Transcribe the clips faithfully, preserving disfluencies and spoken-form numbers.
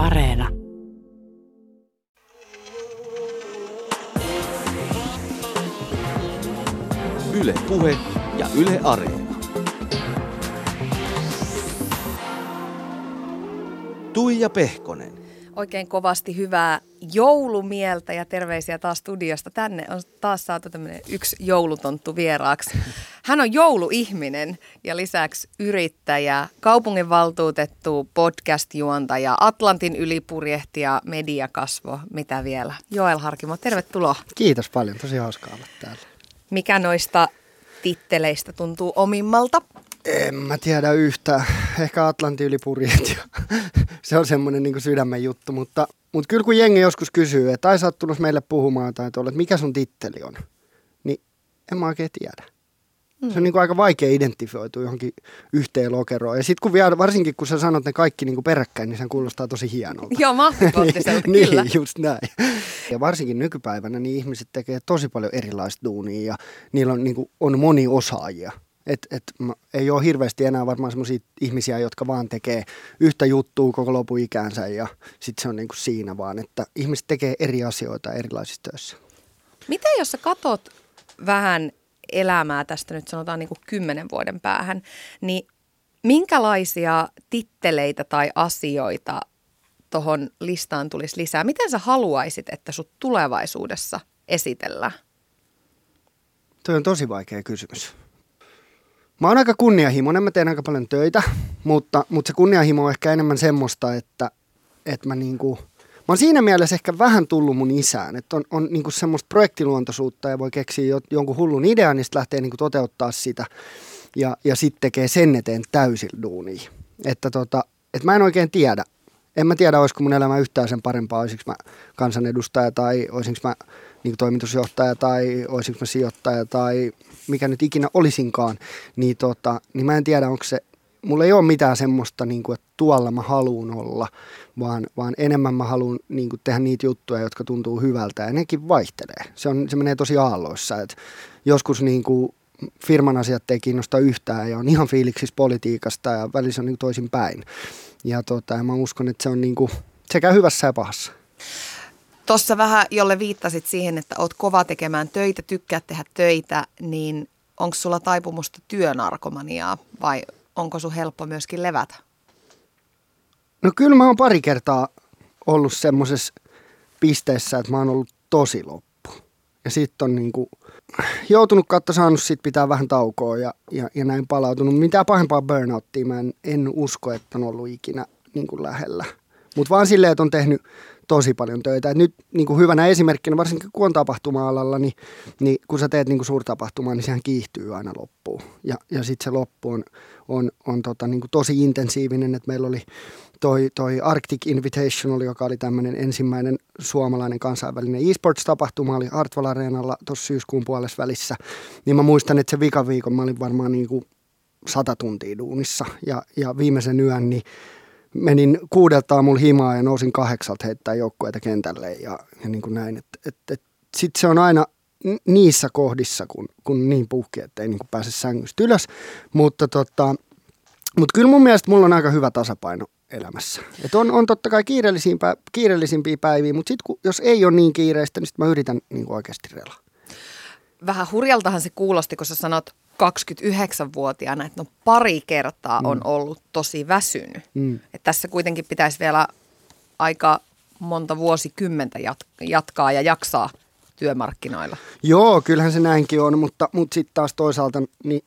Areena. Yle Puhe ja Yle Areena. Tuija Pehkonen. Oikein kovasti hyvää joulumieltä ja terveisiä taas studiosta. Tänne on taas saatu tämmöinen yksi joulutonttu vieraaksi. Hän on jouluihminen ja lisäksi yrittäjä, kaupunginvaltuutettu, podcast-juontaja, Atlantin ylipurjehtija, mediakasvo, mitä vielä. Joel Harkimo, tervetuloa. Kiitos paljon, tosi hauskaa olla täällä. Mikä noista titteleistä tuntuu omimmalta? En mä tiedä yhtään. Ehkä Atlantin ylipurjehtija. Se on semmoinen niin kuin sydämen juttu, mutta, mutta kyllä kun jengi joskus kysyy, että ai sä oot tullut meille puhumaan tai tuolla, että mikä sun titteli on, niin en mä oikein tiedä. Mm. Se on niin kuin aika vaikea identifioitua johonkin yhteen lokeroon. Ja sitten kun vielä, varsinkin kun sä sanot ne kaikki niin kuin peräkkäin, niin se kuulostaa tosi hienolta. Joo, mahtiponttiselta niin, kyllä. Niin, just näin. Ja varsinkin nykypäivänä niin ihmiset tekee tosi paljon erilaista duunia ja niillä on, niin kuin, on moni osaajia. Et, et, mä, ei ole hirveästi enää varmaan semmoisia ihmisiä, jotka vaan tekee yhtä juttua koko lopun ikänsä ja sitten se on niinku siinä vaan, että ihmiset tekee eri asioita erilaisissa töissä. Miten jos sä katot vähän elämää tästä nyt sanotaan niinku kymmenen vuoden päähän, niin minkälaisia titteleitä tai asioita tuohon listaan tulisi lisää? Miten sä haluaisit, että sut tulevaisuudessa esitellään? Toi on tosi vaikea kysymys. Mä oon aika kunnianhimoinen, mä teen aika paljon töitä, mutta, mutta se kunnianhimo on ehkä enemmän semmoista, että, että mä niinku, mä oon siinä mielessä ehkä vähän tullut mun isään, että on, on niinku semmoista projektiluontoisuutta ja voi keksiä jonkun hullun idean ja sitten lähtee niinku toteuttaa sitä ja, ja sitten tekee sen eteen täysillä duunia. Että tota, et mä en oikein tiedä, en mä tiedä olisiko mun elämä yhtään sen parempaa, olisinko mä kansanedustaja tai olisinko mä niin toimitusjohtaja tai olisinko mä sijoittaja tai mikä nyt ikinä olisinkaan, niin, tota, niin mä en tiedä, onko se, mulla ei ole mitään semmoista, niin kuin, että tuolla mä haluun olla, vaan, vaan enemmän mä haluun niin kuin, tehdä niitä juttuja, jotka tuntuu hyvältä ja nekin vaihtelee. Se, on, se menee tosi aalloissa, että joskus niin kuin, firman asiat ei kiinnosta yhtään ja on ihan fiiliksissä politiikasta ja välissä on niin kuin, toisin päin. Ja, tota, ja mä uskon, että se on niin kuin, sekä hyvässä ja pahassa. Tuossa vähän, jolle viittasit siihen, että oot kova tekemään töitä, tykkäät tehdä töitä, niin onko sulla taipumusta työnarkomaniaa vai onko sun helppo myöskin levätä? No kyllä mä oon pari kertaa ollut semmoisessa pisteessä, että mä oon ollut tosi loppu. Ja sitten on niinku joutunut kautta saanut sit pitää vähän taukoa ja, ja, ja näin palautunut. Mitään pahempaa burnouttia mä en, en usko, että on ollut ikinä niinku lähellä. Mutta vaan silleen, että on tehnyt tosi paljon töitä. Et nyt niin kuin hyvänä esimerkkinä, varsinkin kun on tapahtuma-alalla, niin, niin kun sä teet niin kuin suurtapahtumaa, niin sehän kiihtyy aina loppuun. Ja, ja sitten se loppu on, on, on tota, niin kuin tosi intensiivinen, että meillä oli toi, toi Arctic Invitational, joka oli tämmöinen ensimmäinen suomalainen kansainvälinen e-sports-tapahtuma, oli Artval Areenalla tuossa syyskuun puolessa välissä. Niin mä muistan, että se vika viikon mä olin varmaan niin kuin sata tuntia duunissa ja, ja viimeisen yön, niin menin kuudelta aamulla himaa ja nousin kahdeksalta heittää joukkueita kentälle ja, ja niin kuin näin. Et, et, et, sitten se on aina niissä kohdissa, kun, kun niin puhki, että ei niin kuin pääse sängystä ylös. Mutta tota, mut kyllä mun mielestä mulla on aika hyvä tasapaino elämässä. Et on, on totta kai kiireellisimpiä, kiireellisimpiä päiviä, mutta sitten jos ei ole niin kiireistä, niin sitten mä yritän niin kuin oikeasti relaa. Vähän hurjaltahan se kuulosti, kun sä sanot kaksikymmentäyhdeksänvuotiaana, että no pari kertaa on ollut tosi väsynyt. Mm. Että tässä kuitenkin pitäisi vielä aika monta vuosikymmentä jatkaa ja jaksaa työmarkkinoilla. Joo, kyllähän se näinkin on, mutta, mutta sitten taas toisaalta, niin,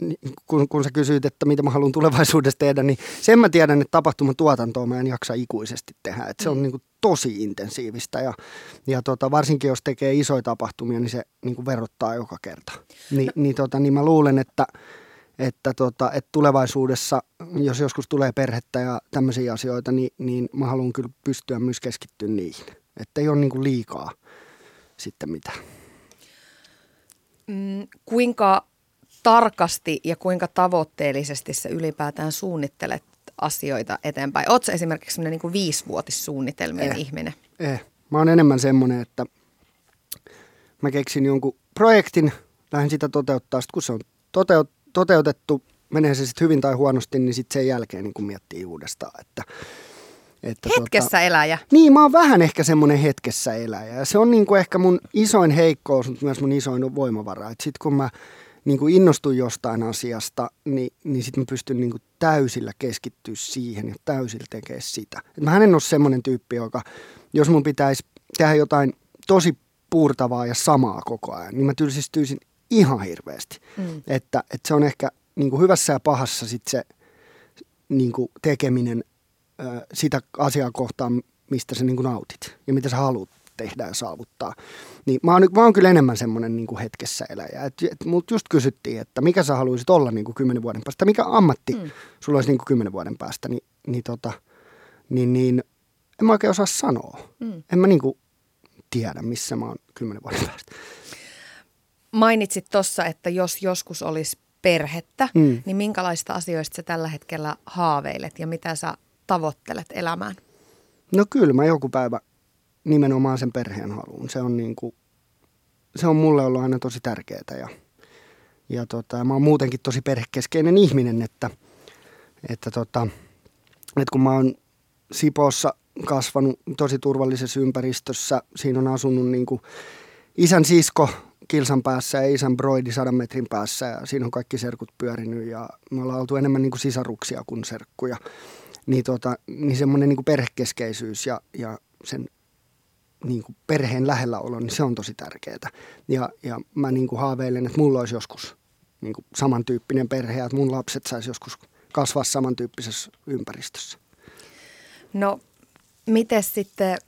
niin, kun, kun sä kysyit, että mitä mä haluan tulevaisuudessa tehdä, niin sen mä tiedän, että tapahtumatuotantoa mä en jaksa ikuisesti tehdä. Että se on mm. niin kuin tosi intensiivistä ja, ja tota, varsinkin jos tekee isoja tapahtumia, niin se niin kuin verottaa joka kerta. Ni, no. niin, tota, niin mä luulen, että, että, tota, että tulevaisuudessa, jos joskus tulee perhettä ja tämmöisiä asioita, niin, niin mä haluan kyllä pystyä myös keskittyä niihin. Että ei ole niin kuin liikaa sitten mitään. Mm, kuinka tarkasti ja kuinka tavoitteellisesti sä ylipäätään suunnittelet asioita eteenpäin? Ootko esimerkiksi sellainen niin kuin viisivuotissuunnitelmien eh, ihminen? Eh. Mä oon enemmän semmoinen, että mä keksin jonkun projektin, lähden sitä toteuttaa. Sitten kun se on toteut- toteutettu, menee se sitten hyvin tai huonosti, niin sitten sen jälkeen niin kun miettii uudestaan, että, Että hetkessä tota, eläjä. Niin, mä oon vähän ehkä semmoinen hetkessä eläjä. Ja se on niinku ehkä mun isoin heikkous, mutta myös mun isoin voimavara. Et sit kun mä niinku innostun jostain asiasta, niin, niin sit mä pystyn niinku täysillä keskittyä siihen ja täysillä tekemään sitä. Et mähän en ole semmoinen tyyppi, joka, jos mun pitäisi tehdä jotain tosi puurtavaa ja samaa koko ajan, niin mä tylsistyisin ihan hirveästi. Mm. Että, että se on ehkä niinku hyvässä ja pahassa sit se niinku tekeminen sitä asiaa kohtaan, mistä sä niin nautit ja mitä sä haluat tehdä ja saavuttaa. Niin mä, oon, mä oon kyllä enemmän semmoinen niin hetkessä eläjä. Et, et multa just kysyttiin, että mikä sä haluaisit olla niin kymmenen vuoden päästä, mikä ammatti mm. sulla olisi niin kymmenen vuoden päästä, niin, niin, tota, niin, niin en mä oikein osaa sanoa. Mm. En mä niin tiedä, missä mä oon kymmenen vuoden päästä. Mainitsit tossa, että jos joskus olisi perhettä, mm. niin minkälaista asioista sä tällä hetkellä haaveilet ja mitä sä tavoittelet elämään? No kyllä, mä joku päivä nimenomaan sen perheen haluun. Se on, niinku, se on mulle ollut aina tosi tärkeää. Ja, ja tota, mä oon muutenkin tosi perhekeskeinen ihminen, että, että, tota, että kun mä oon Sipoossa kasvanut tosi turvallisessa ympäristössä, siinä on asunut niinku isän sisko kilsan päässä ja isän broidi sadan metrin päässä ja siinä on kaikki serkut pyörinyt ja me ollaan oltu enemmän niinku sisaruksia kuin serkkuja. Niin, tota, niin semmoinen niin perhekeskeisyys ja, ja sen niin perheen lähellä olo, niin se on tosi tärkeää. Ja, ja mä niin haaveilen, että mulla olisi joskus niin samantyyppinen perhe, että mun lapset saisi joskus kasvaa samantyyppisessä ympäristössä. No, miten sitten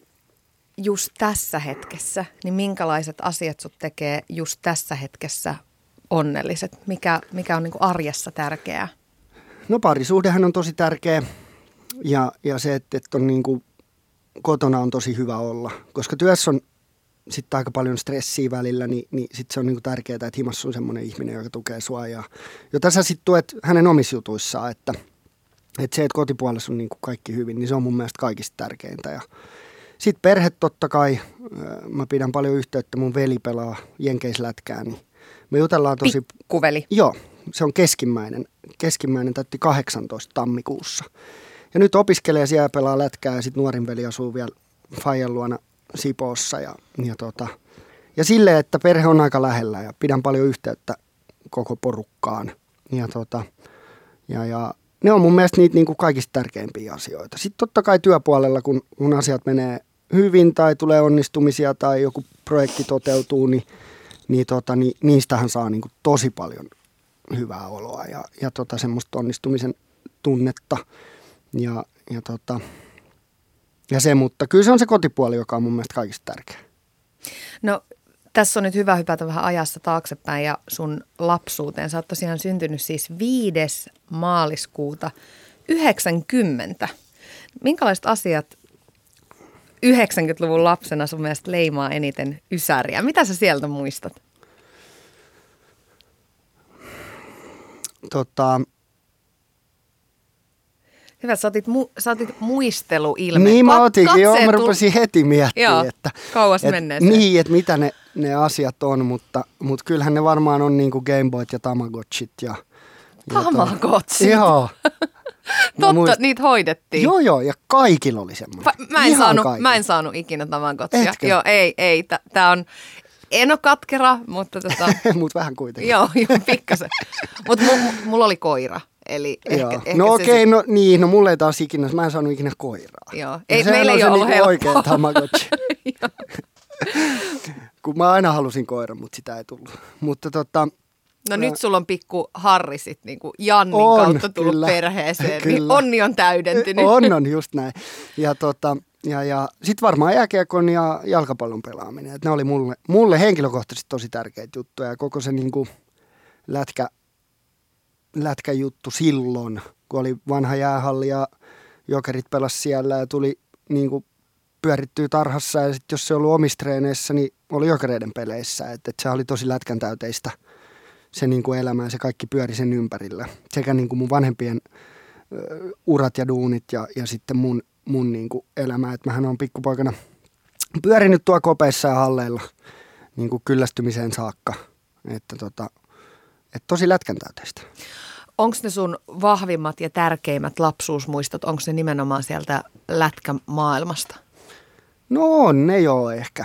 just tässä hetkessä, niin minkälaiset asiat sut tekee just tässä hetkessä onnelliset? Mikä, mikä on niin arjessa tärkeää? No, parisuhdehan on tosi tärkeä. Ja, ja se, että, että on niin kuin, kotona on tosi hyvä olla, koska työssä on sitten aika paljon stressiä välillä, niin, niin sitten se on niin kuin tärkeää, että himassa on semmoinen ihminen, joka tukee sua ja jota sä sitten tuet hänen omissa jutuissaan, että, että se, että kotipuolessa on niin kuin kaikki hyvin, niin se on mun mielestä kaikista tärkeintä. Ja sitten perhe totta kai, mä pidän paljon yhteyttä, mun veli pelaa jenkeislätkää, niin me jutellaan tosi... Pikkuveli? Joo, se on keskimmäinen, keskimmäinen täytti kahdeksantoista tammikuussa. Ja nyt opiskelee siellä, pelaa lätkää ja sitten nuorin veli asuu vielä faijan luona Sipoossa. Ja, ja, tota, ja silleen, että perhe on aika lähellä ja pidän paljon yhteyttä koko porukkaan. Ja, tota, ja, ja ne on mun mielestä niitä niinku kaikista tärkeimpiä asioita. Sitten totta kai työpuolella, kun, kun asiat menee hyvin tai tulee onnistumisia tai joku projekti toteutuu, niin, niin, tota, niin niistähän saa niinku tosi paljon hyvää oloa ja, ja tota, semmoista onnistumisen tunnetta. Ja, ja, tota, ja se, mutta kyllä se on se kotipuoli, joka on mun mielestä kaikista tärkeä. No, tässä on nyt hyvä hypätä vähän ajassa taaksepäin ja sun lapsuuteen. Sä oot tosiaan syntynyt siis viides maaliskuuta yhdeksänkymmentä. Minkälaiset asiat yhdeksänkymmentäluvun lapsena sun mielestä leimaa eniten ysäriä? Mitä sä sieltä muistat? Tota... Hyvä, sä otit, mu- sä otit muisteluilme. Niin mä otinkin, joo, mä rupesin heti miettimään, että, että, niin, että mitä ne, ne asiat on, mutta, mutta kyllähän ne varmaan on niin kuin Gameboyt ja Tamagotchit. Ja, ja Tamagotchit? To, joo. Totta, muist... niitä hoidettiin. Joo, joo, ja kaikilla oli semmoinen. Mä, mä en saanut ikinä Tamagotchia. Etkö? Joo, ei, ei, t- tää on... En ole katkera, mutta... Tota... Mut vähän kuitenkin. Joo, joo, pikkasen. Mutta m- mulla oli koira. Eli ehkä, ehkä no okei, okay, se... no niin, no mulle ei taas ikinä, mä en saanut ikinä koiraa. Joo, ei, no meillä ei ole ollut niinku helppoa. Oikein Tamagotchi. Kun mä aina halusin koiran, mutta sitä ei tullut. Mutta tota... No mä... nyt sulla on pikku Harri sit niinku Jannin on, kautta tullut kyllä, perheeseen, kyllä. Niin onni on täydentynyt. On, on, just näin. Ja tota... Ja, ja sitten varmaan jääkiekon ja jalkapallon pelaaminen. Et ne oli mulle, mulle henkilökohtaisesti tosi tärkeitä juttuja. Ja koko se niinku lätkä, lätkäjuttu silloin, kun oli vanha jäähalli ja Jokerit pelasi siellä ja tuli niinku pyörittyä tarhassa. Ja sitten jos se oli ollut omissa treeneissä, niin oli Jokereiden peleissä. Että et se oli tosi lätkän täyteistä se niinku elämä ja se kaikki pyöri sen ympärillä. Sekä niinku mun vanhempien ö, urat ja duunit ja, ja sitten mun... mun niinku elämää, että mähän on pikkupoikana pyörinyt tuo kopeissa ja halleilla niinku kyllästymiseen saakka, että tota, et tosi lätkäntäyteistä. Onko ne sun vahvimmat ja tärkeimmät lapsuusmuistot, onko ne nimenomaan sieltä lätkämaailmasta? No ne joo ehkä.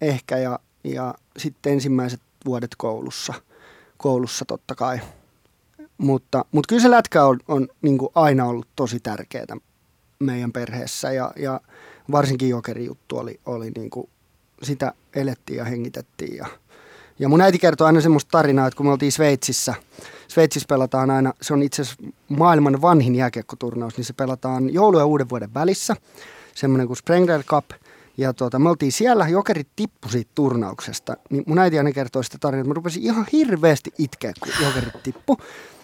Ehkä ja, ja sitten ensimmäiset vuodet koulussa, koulussa totta kai. Mutta, mutta kyllä se lätkä on, on niin kuin aina ollut tosi tärkeää meidän perheessä ja, ja varsinkin jokerijuttu oli, oli niin kuin sitä elettiin ja hengitettiin. Ja, ja mun äiti kertoi aina semmoista tarinaa, että kun me oltiin Sveitsissä, Sveitsissä pelataan aina, se on itse asiassa maailman vanhin jääkiekkoturnaus, niin se pelataan joulu- ja uuden vuoden välissä, semmoinen kuin Spengler Cup. Ja tuota, me oltiin siellä, jokerit tippui siitä turnauksesta, niin mun äiti aina kertoi sitä tarinaa, että mä rupesin ihan hirveästi itkeä, kun jokerit tippui.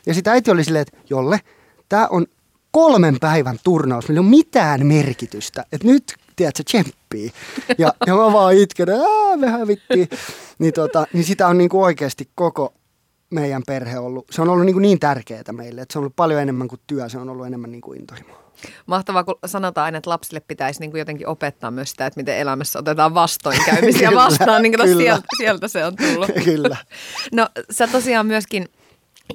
Ja sitten äiti oli silleen, että Jolle, tää on kolmen päivän turnaus, meillä ei ole mitään merkitystä, että nyt, tiedätkö, tsemppii. Ja, ja mä vaan itken, aah, me hävittiin. Niin, tota, niin sitä on niinku oikeasti koko meidän perhe ollut, se on ollut niin, niin tärkeää meille, että se on ollut paljon enemmän kuin työ, se on ollut enemmän niin kuin intohimoa. Mahtavaa, kun sanotaan aina, että lapsille pitäisi niin kuin jotenkin opettaa myös sitä, että miten elämässä otetaan vastoinkäymisiä kyllä, vastaan, niin kyllä. Sieltä, sieltä se on tullut. Kyllä. No sä tosiaan myöskin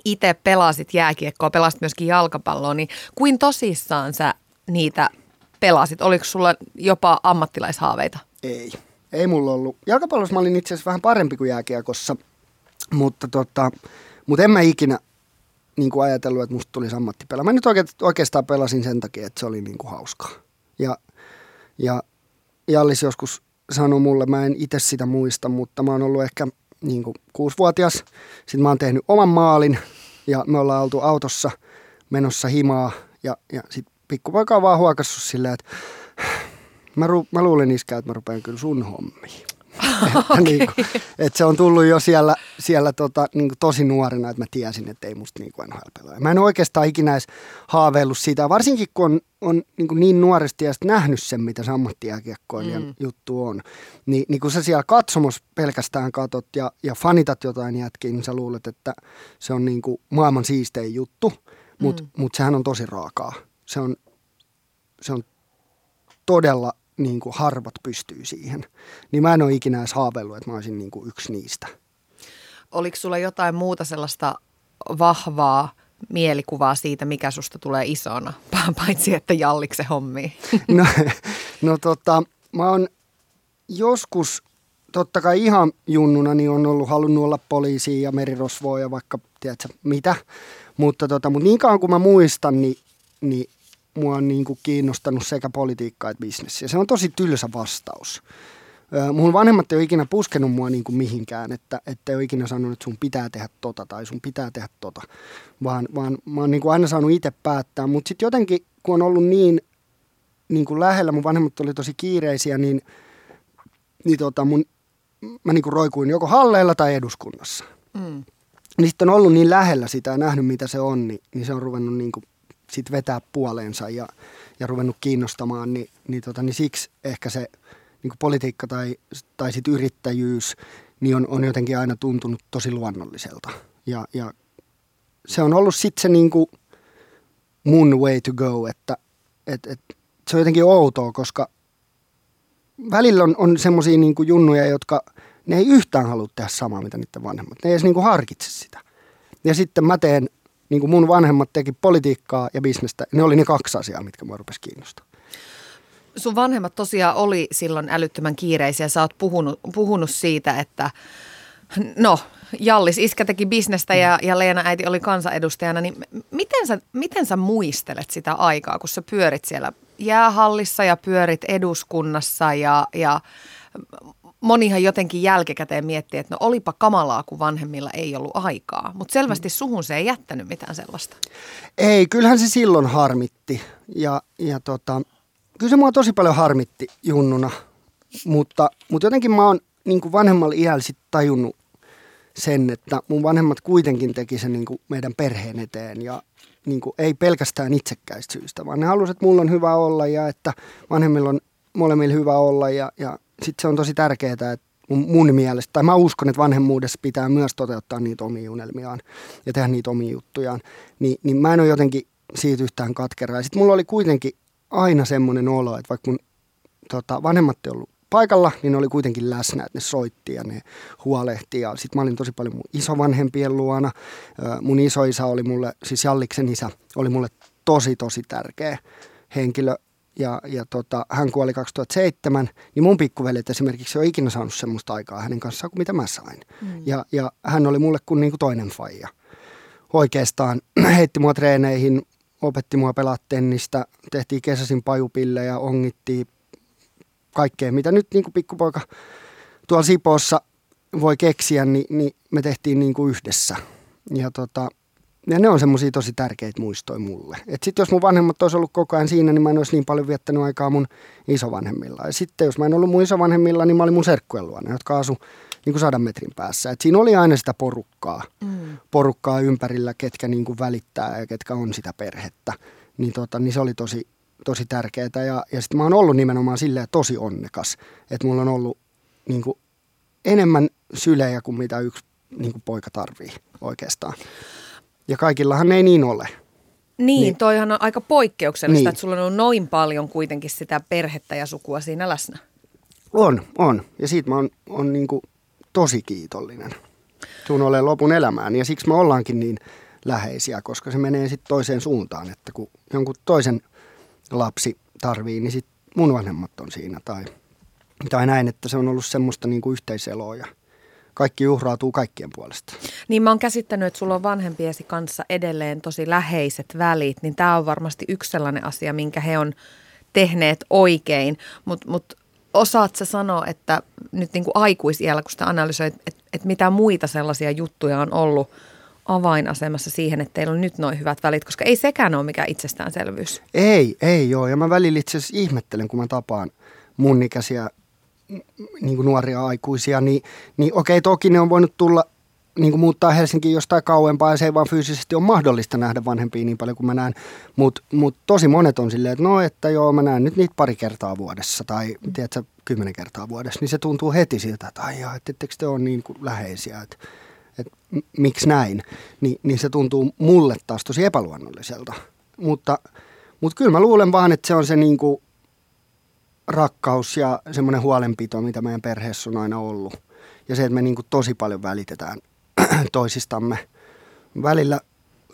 itse pelasit jääkiekkoa, pelasit myöskin jalkapalloa, niin kuin tosissaan sä niitä pelasit? Oliko sulla jopa ammattilaishaaveita? Ei, ei mulla ollut. Jalkapallossa mä olin itse asiassa vähän parempi kuin jääkiekossa, mutta, tota, mutta en mä ikinä niin kuin ajatellut, että musta tulisi ammattipelaaja. Mä nyt oikeastaan pelasin sen takia, että se oli niin kuin hauskaa. Ja, ja Jallis joskus sanoi mulle, mä en itse sitä muista, mutta mä oon ollut ehkä niin kuin kuusivuotias. Sitten mä oon tehnyt oman maalin ja me ollaan oltu autossa menossa himaa. Ja, ja sitten pikkupoika on vaan huokassut silleen, että mä, ru- mä luulen iskään, että mä rupean kyllä sun hommiin. Okay. Niin kuin, että se on tullut jo siellä, siellä tota, niin kuin tosi nuorena, että mä tiesin, että ei musta niin kuin N H L-pelaaja. Mä en oikeastaan ikinä edes haaveillut siitä, varsinkin kun on, on niin, niin nuoresti ja nähnyt sen, mitä se ammattijääkiekkoilijan mm. juttu on. Ni, niin kun sä siellä katsomus pelkästään katot ja, ja fanitat jotain jätkiä, niin sä luulet, että se on niin kuin maailman siistein juttu, mutta mm. mut sehän on tosi raakaa. Se on, se on todella... Niin kuin harvat pystyy siihen. Niin mä en ole ikinä edes haaveillut, että mä olisin niin kuin yksi niistä. Oliko sulla jotain muuta sellaista vahvaa mielikuvaa siitä, mikä susta tulee isona, paitsi että Jalliksen hommia? No, no tota, mä oon joskus, totta kai ihan junnuna, niin on ollut halunnut olla poliisia ja merirosvoa ja vaikka, tiedätkö, mitä. Mutta, tota, mutta niin kauan kuin mä muistan, niin... niin mua on niin kuin kiinnostanut sekä politiikkaa että bisnessiä. Se on tosi tylsä vastaus. Mun vanhemmat ei ole ikinä puskenut mua niin kuin mihinkään, että, että ei ole ikinä sanonut, että sun pitää tehdä tota tai sun pitää tehdä tota, vaan, vaan mä oon niin kuin aina saanut itse päättää. Mutta sitten jotenkin, kun on ollut niin, niin kuin lähellä, mun vanhemmat oli tosi kiireisiä, niin, niin tota mun, mä niin kuin roikuin joko halleilla tai eduskunnassa. Mm. Niin sitten on ollut niin lähellä sitä ja nähnyt, mitä se on, niin, niin se on ruvennut niin kuin sitten vetää puoleensa ja, ja ruvennut kiinnostamaan, niin, niin, tota, niin siksi ehkä se niin kuin politiikka tai, tai sit yrittäjyys niin on, on jotenkin aina tuntunut tosi luonnolliselta. Ja, ja se on ollut sitten se niin kuin mun way to go, että et, et, se on jotenkin outoa, koska välillä on, on semmoisia niin kuin junnuja, jotka ne ei yhtään halua tehdä samaa, mitä niiden vanhemmat. Ne ei edes niin kuin harkitse sitä. Ja sitten mä teen... Niin kuin mun vanhemmat teki politiikkaa ja bisnestä. Ne oli ne kaksi asiaa, mitkä mua rupesi kiinnostaa. Sun vanhemmat tosiaan oli silloin älyttömän kiireisiä. Sä oot puhunut, puhunut siitä, että no, Jallis iskä teki bisnestä ja, ja Leena äiti oli kansanedustajana. Niin miten sä, miten sä muistelet sitä aikaa, kun sä pyörit siellä jäähallissa ja pyörit eduskunnassa ja... ja monihan jotenkin jälkikäteen miettii, että no olipa kamalaa, kun vanhemmilla ei ollut aikaa. Mutta selvästi suhun se ei jättänyt mitään sellaista. Ei, kyllähän se silloin harmitti. Ja, ja tota, kyllä se mua tosi paljon harmitti junnuna. Mutta, mutta jotenkin mä oon niin kuin vanhemmalla iällä sit tajunnut sen, että mun vanhemmat kuitenkin teki sen niin kuin meidän perheen eteen. Ja niin kuin ei pelkästään itsekkäistä syystä, vaan ne halusivat, että mulla on hyvä olla ja että vanhemmilla on molemmilla hyvä olla ja... ja sitten se on tosi tärkeää, että mun mielestä, tai mä uskon, että vanhemmuudessa pitää myös toteuttaa niitä omia unelmiaan ja tehdä niitä omia juttujaan. Ni, niin mä en ole jotenkin siitä yhtään katkeraa. Sitten mulla oli kuitenkin aina semmoinen olo, että vaikka mun tota, vanhemmat ei ollut paikalla, niin ne oli kuitenkin läsnä, että ne soitti ja ne huolehti. Ja sit mä olin tosi paljon mun isovanhempien luona. Mun isoisä oli mulle, siis Jalliksen isä, oli mulle tosi tosi tärkeä henkilö. Ja, ja tota, hän kuoli kaksituhattaseitsemän, niin mun pikkuvelet esimerkiksi ei ole ikinä saanut semmoista aikaa hänen kanssaan kuin mitä mä sain. Mm. Ja, ja hän oli mulle kuin niinku toinen faija. Oikeastaan heitti mua treeneihin, opetti mua pelaa tennistä, tehtiin kesäisin pajupillejä, ongittiin kaikkea, mitä nyt niinku pikkupoika tuolla Sipoossa voi keksiä, niin, niin me tehtiin niinku yhdessä. Ja tota... Ja ne on semmoisia tosi tärkeitä muistoja mulle. Että sitten jos mun vanhemmat olisi ollut koko ajan siinä, niin mä en olisi niin paljon viettänyt aikaa mun isovanhemmilla. Ja sitten jos mä en ollut mun isovanhemmilla, niin mä olin mun serkkujen luona, jotka asu niin kuin sadan metrin päässä. Et siinä oli aina sitä porukkaa. Mm. Porukkaa ympärillä, ketkä niin kuin välittää ja ketkä on sitä perhettä. Niin, tota, niin se oli tosi, tosi tärkeää. Ja, ja sitten mä oon ollut nimenomaan silleen tosi onnekas. Että mulla on ollut niin kuin enemmän sylejä kuin mitä yksi niin kuin poika tarvii oikeastaan. Ja kaikillahan ei niin ole. Niin, niin. Toihan on aika poikkeuksellista, niin. Että sulla on ollut noin paljon kuitenkin sitä perhettä ja sukua siinä läsnä. On, on. Ja siitä mä oon, oon niin kuin tosi kiitollinen. Tuun olen lopun elämään ja siksi me ollaankin niin läheisiä, koska se menee sitten toiseen suuntaan. Että kun jonkun toisen lapsi tarvii, niin sitten mun vanhemmat on siinä. Tai, tai näin, että se on ollut semmoista niin kuin yhteiseloa ja... Kaikki uhrautuu kaikkien puolesta. Niin mä oon käsittänyt, että sulla on vanhempiesi kanssa edelleen tosi läheiset välit, niin tää on varmasti yksi sellainen asia, minkä he on tehneet oikein. Mutta mut osaat sä sanoa, että nyt niinku aikuisiällä, kun sitä analysoit, että et mitä muita sellaisia juttuja on ollut avainasemassa siihen, että teillä on nyt noin hyvät välit, koska ei sekään ole mikään itsestäänselvyys. Ei, ei joo. Ja mä välillä itse asiassa ihmettelen, kun mä tapaan mun ikäisiä niin kuin nuoria aikuisia, niin, niin okei, toki ne on voinut tulla niin kuin muuttaa Helsinkiin jostain kauempaa, ja se ei vaan fyysisesti ole mahdollista nähdä vanhempia niin paljon kuin mä näen, mutta mut tosi monet on silleen, että no, että joo, mä näen nyt niitä pari kertaa vuodessa, tai mm. tiedätkö, kymmenen kertaa vuodessa, niin se tuntuu heti siltä, että ai jaa, että etteikö te ole niin kuin läheisiä, että, että miksi näin, Ni, niin se tuntuu mulle taas tosi epäluonnolliselta, mutta, mutta kyllä mä luulen vaan, että se on se niin kuin rakkaus ja semmoinen huolenpito, mitä meidän perheessä on aina ollut. Ja se, että me niin kuin tosi paljon välitetään toisistamme. Välillä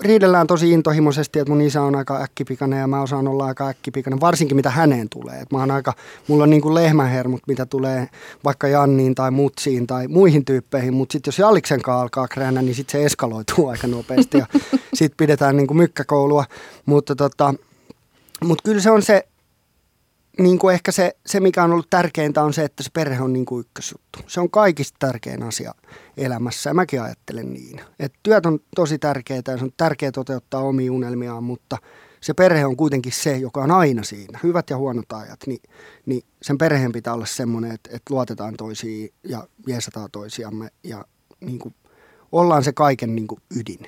riidellään tosi intohimoisesti, että mun isä on aika äkkipikainen ja mä osaan olla aika äkkipikainen, varsinkin mitä häneen tulee. Et mä oon aika, mulla on niin kuin lehmähermut, mitä tulee vaikka Janniin tai Mutsiin tai muihin tyyppeihin, mutta sitten jos Jalliksen kanssa alkaa kränä, niin sitten se eskaloituu aika nopeasti ja sitten pidetään niin kuin mykkäkoulua. Mutta tota, mut kyllä se on se, niin kuin ehkä se, se, mikä on ollut tärkeintä, on se, että se perhe on niin kuin ykkösjuttu. Se on kaikista tärkein asia elämässä ja mäkin ajattelen niin. Että työt on tosi tärkeitä ja se on tärkeää toteuttaa omia unelmiaan, mutta se perhe on kuitenkin se, joka on aina siinä. Hyvät ja huonot ajat, niin, niin sen perheen pitää olla semmoinen, että, että luotetaan toisiin ja jeesataan toisiamme ja niin kuin ollaan se kaiken niin kuin ydin.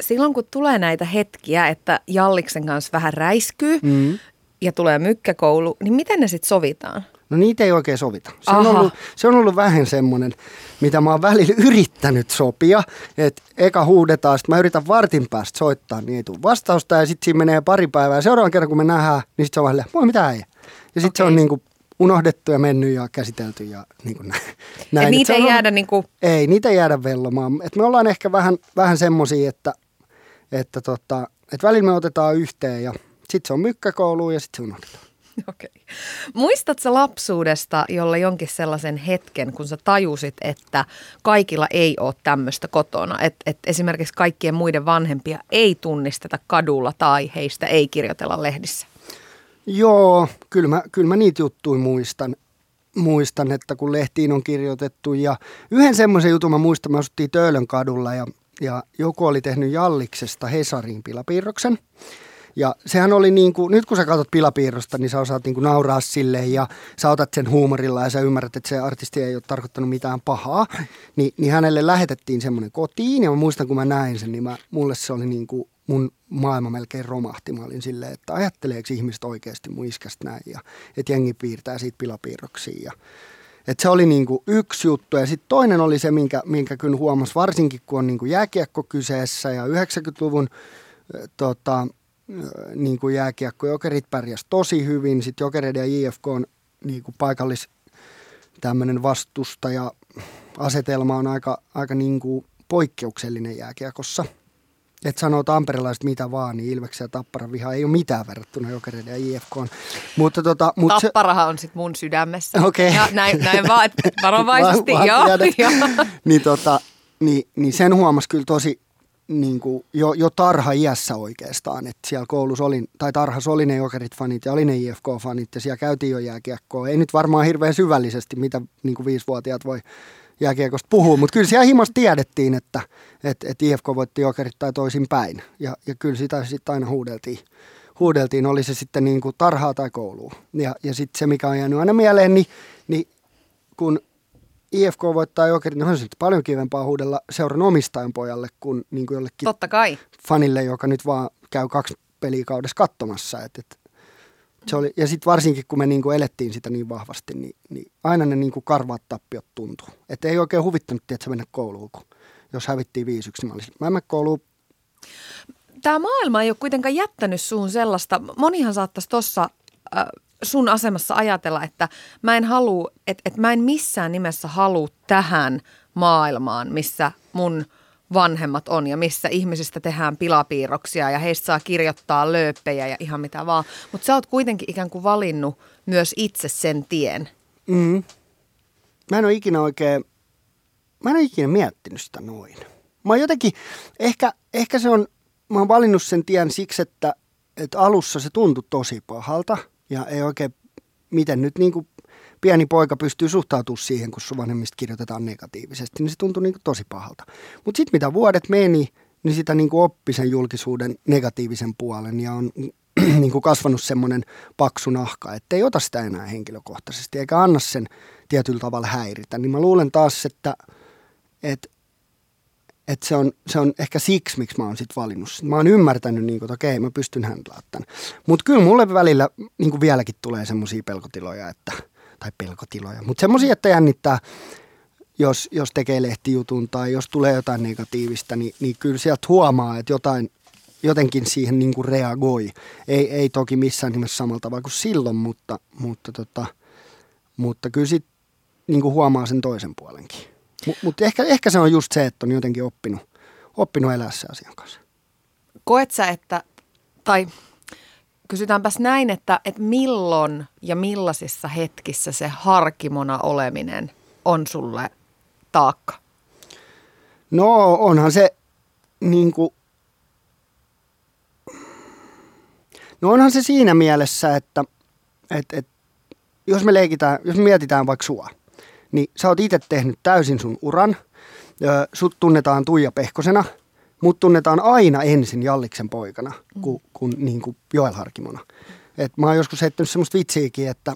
Silloin kun tulee näitä hetkiä, että Jalliksen kanssa vähän räiskyy, mm. ja tulee mykkäkoulu, niin miten ne sitten sovitaan? No niitä ei oikein sovita. Se on, ollut, se on ollut vähän semmoinen, mitä mä oon välillä yrittänyt sopia, että eka huudetaan, sitten mä yritän vartin päästä soittaa, niin ei tule vastausta, ja sitten siinä menee pari päivää, ja seuraavan kerran kun me nähdään, niin sitten se on vähän, voi mitä ei. Ja sitten okay. Se on niinku unohdettu ja mennyt ja käsitelty ja niinku näin. Et niitä et ei ollut, jäädä niinku? Ei, niitä ei jäädä vellomaan. Et me ollaan ehkä vähän, vähän semmoisia, että, että tota, et välillä me otetaan yhteen ja... Sitten se on mykkäkouluun ja sitten se unohdetaan. Okei. Okay. Muistatko lapsuudesta, jolla jonkin sellaisen hetken, kun sä tajusit, että kaikilla ei ole tämmöistä kotona? Että et esimerkiksi kaikkien muiden vanhempia ei tunnisteta kadulla tai heistä ei kirjoitella lehdissä? Joo, kyllä mä, kyllä mä niitä juttuja muistan. Muistan, että kun lehtiin on kirjoitettu ja yhden semmoisen jutun mä muistan, me asuttiin Töölön kadulla ja, ja joku oli tehnyt Jalliksesta Hesarin pilapiirroksen. Ja sehän oli niin kuin, nyt kun sä katsot pilapiirrosta, niin sä osaat niin kuin nauraa silleen ja sä otat sen huumorilla ja sä ymmärrät, että se artisti ei ole tarkoittanut mitään pahaa. Ni, niin hänelle lähetettiin semmoinen kotiin ja mä muistan, kun mä näin sen, niin mä, mulle se oli niin kuin mun maailma melkein romahti. Mä olin silleen, että ajatteleeko ihmiset oikeasti mun iskästä näin ja että jengi piirtää siitä pilapiirroksia ja... Et se oli niinku yksi juttu ja sitten toinen oli se, minkä, minkä kyllä huomasi varsinkin, kun on niinku jääkiekko kyseessä ja yhdeksänkymmentäluvun äh, tota... niin kuin jääkiekko, Jokerit pärjäs tosi hyvin, sitten Jokereiden ja I F K on niin kuin paikallis tämmöinen vastustaja-asetelma on aika, aika niin kuin poikkeuksellinen jääkiekossa. Että sanoo tamperelaiset mitä vaan, niin Ilveksen ja Tapparan viha ei ole mitään verrattuna Jokereiden ja I F K:n. Mutta tota, mut Tapparahan se on sitten mun sydämessä. Okei. Okay. Näin, näin vaan, että varovaisesti. Va- joo, joo. Niin, tota, niin, niin sen huomasi kyllä tosi niin kuin jo, jo tarha-iässä oikeastaan. Että siellä koulussa oli, tai tarhassa oli ne Jokerit-fanit ja oli ne I F K-fanit ja siellä käytiin jo jääkiekkoa. Ei nyt varmaan hirveän syvällisesti, mitä niin kuin viisivuotiaat voi jääkiekosta puhuu, mutta kyllä siellä himassa tiedettiin, että et, et I F K voitti Jokerit tai toisinpäin. Ja, ja kyllä sitä sitten aina huudeltiin. Huudeltiin, oli se sitten niin kuin tarhaa tai koulua. Ja, ja sitten se, mikä on jäänyt aina mieleen, niin, niin kun I F K voittaa Jokerit, niin on se paljon kivempaa huudella seuran omistajan pojalle kuin, niin kuin jollekin totta kai fanille, joka nyt vaan käy kaksi peliä kaudessa katsomassa. Et, et se oli, ja sitten varsinkin, kun me niinku elettiin sitä niin vahvasti, niin, niin aina ne niinku karvaat tappiot tuntuu. Että ei oikein huvittanut, että se mennä kouluun, kun jos hävittiin viisi yksi, niin mä olisin, mä en mene kouluun. Tämä maailma ei ole kuitenkaan jättänyt suun sellaista. Monihan saattaisi tuossa äh, sun asemassa ajatella, että mä en halua, että et mä en missään nimessä halua tähän maailmaan, missä mun vanhemmat on ja missä ihmisistä tehdään pilapiirroksia ja heistä saa kirjoittaa lööppejä ja ihan mitä vaan. Mutta sä oot kuitenkin ikään kuin valinnut myös itse sen tien. Mm. Mä en ole ikinä oikein, mä en ole ikinä miettinyt sitä noin. Mä oon jotenkin, ehkä, ehkä se on, mä oon valinnut sen tien siksi, että, että alussa se tuntui tosi pahalta ja ei oikein, miten nyt niin kuin pieni poika pystyy suhtautumaan siihen, kun sun vanhemmista kirjoitetaan negatiivisesti, niin se tuntui niin kuin tosi pahalta. Mutta sitten mitä vuodet meni, niin sitä niin kuin oppi sen julkisuuden negatiivisen puolen ja on niin kuin kasvanut semmoinen paksu nahka, ettei ota sitä enää henkilökohtaisesti eikä anna sen tietyllä tavalla häiritä. Niin mä luulen taas, että et, et se, on, se on ehkä siksi, miksi mä oon sitten valinnut. Mä oon ymmärtänyt, niin kuin, että okei, mä pystyn handlaamaan tämän. Mutta kyllä mulle välillä niin kuin vieläkin tulee semmoisia pelkotiloja, että tai pelkotiloja, mutta semmoisia, että jännittää, jos, jos tekee lehtijutun tai jos tulee jotain negatiivista, niin, niin kyllä sieltä huomaa, että jotain, jotenkin siihen niin kuin reagoi. Ei, ei toki missään nimessä samalla tavalla kuin silloin, mutta, mutta, tota, mutta kyllä sitten niin kuin huomaa sen toisen puolenkin. Mutta mut ehkä, ehkä se on just se, että on jotenkin oppinut, oppinut elää sen asian kanssa. Koet sä, että tai kysytäänpäs näin, että, että milloin ja millaisissa hetkissä se Harkimona oleminen on sulle taakka? No onhan se niin kuin, no onhan se siinä mielessä, että, että, että jos me leikitään, jos me mietitään vaikka sua, niin sä oot itse tehnyt täysin sun uran, sut tunnetaan Tuija Pehkosena. Mut tunnetaan aina ensin Jalliksen poikana kuin ku, niin ku Joel Harkimona. Et mä oon joskus heittänyt semmoista vitsiäkin, että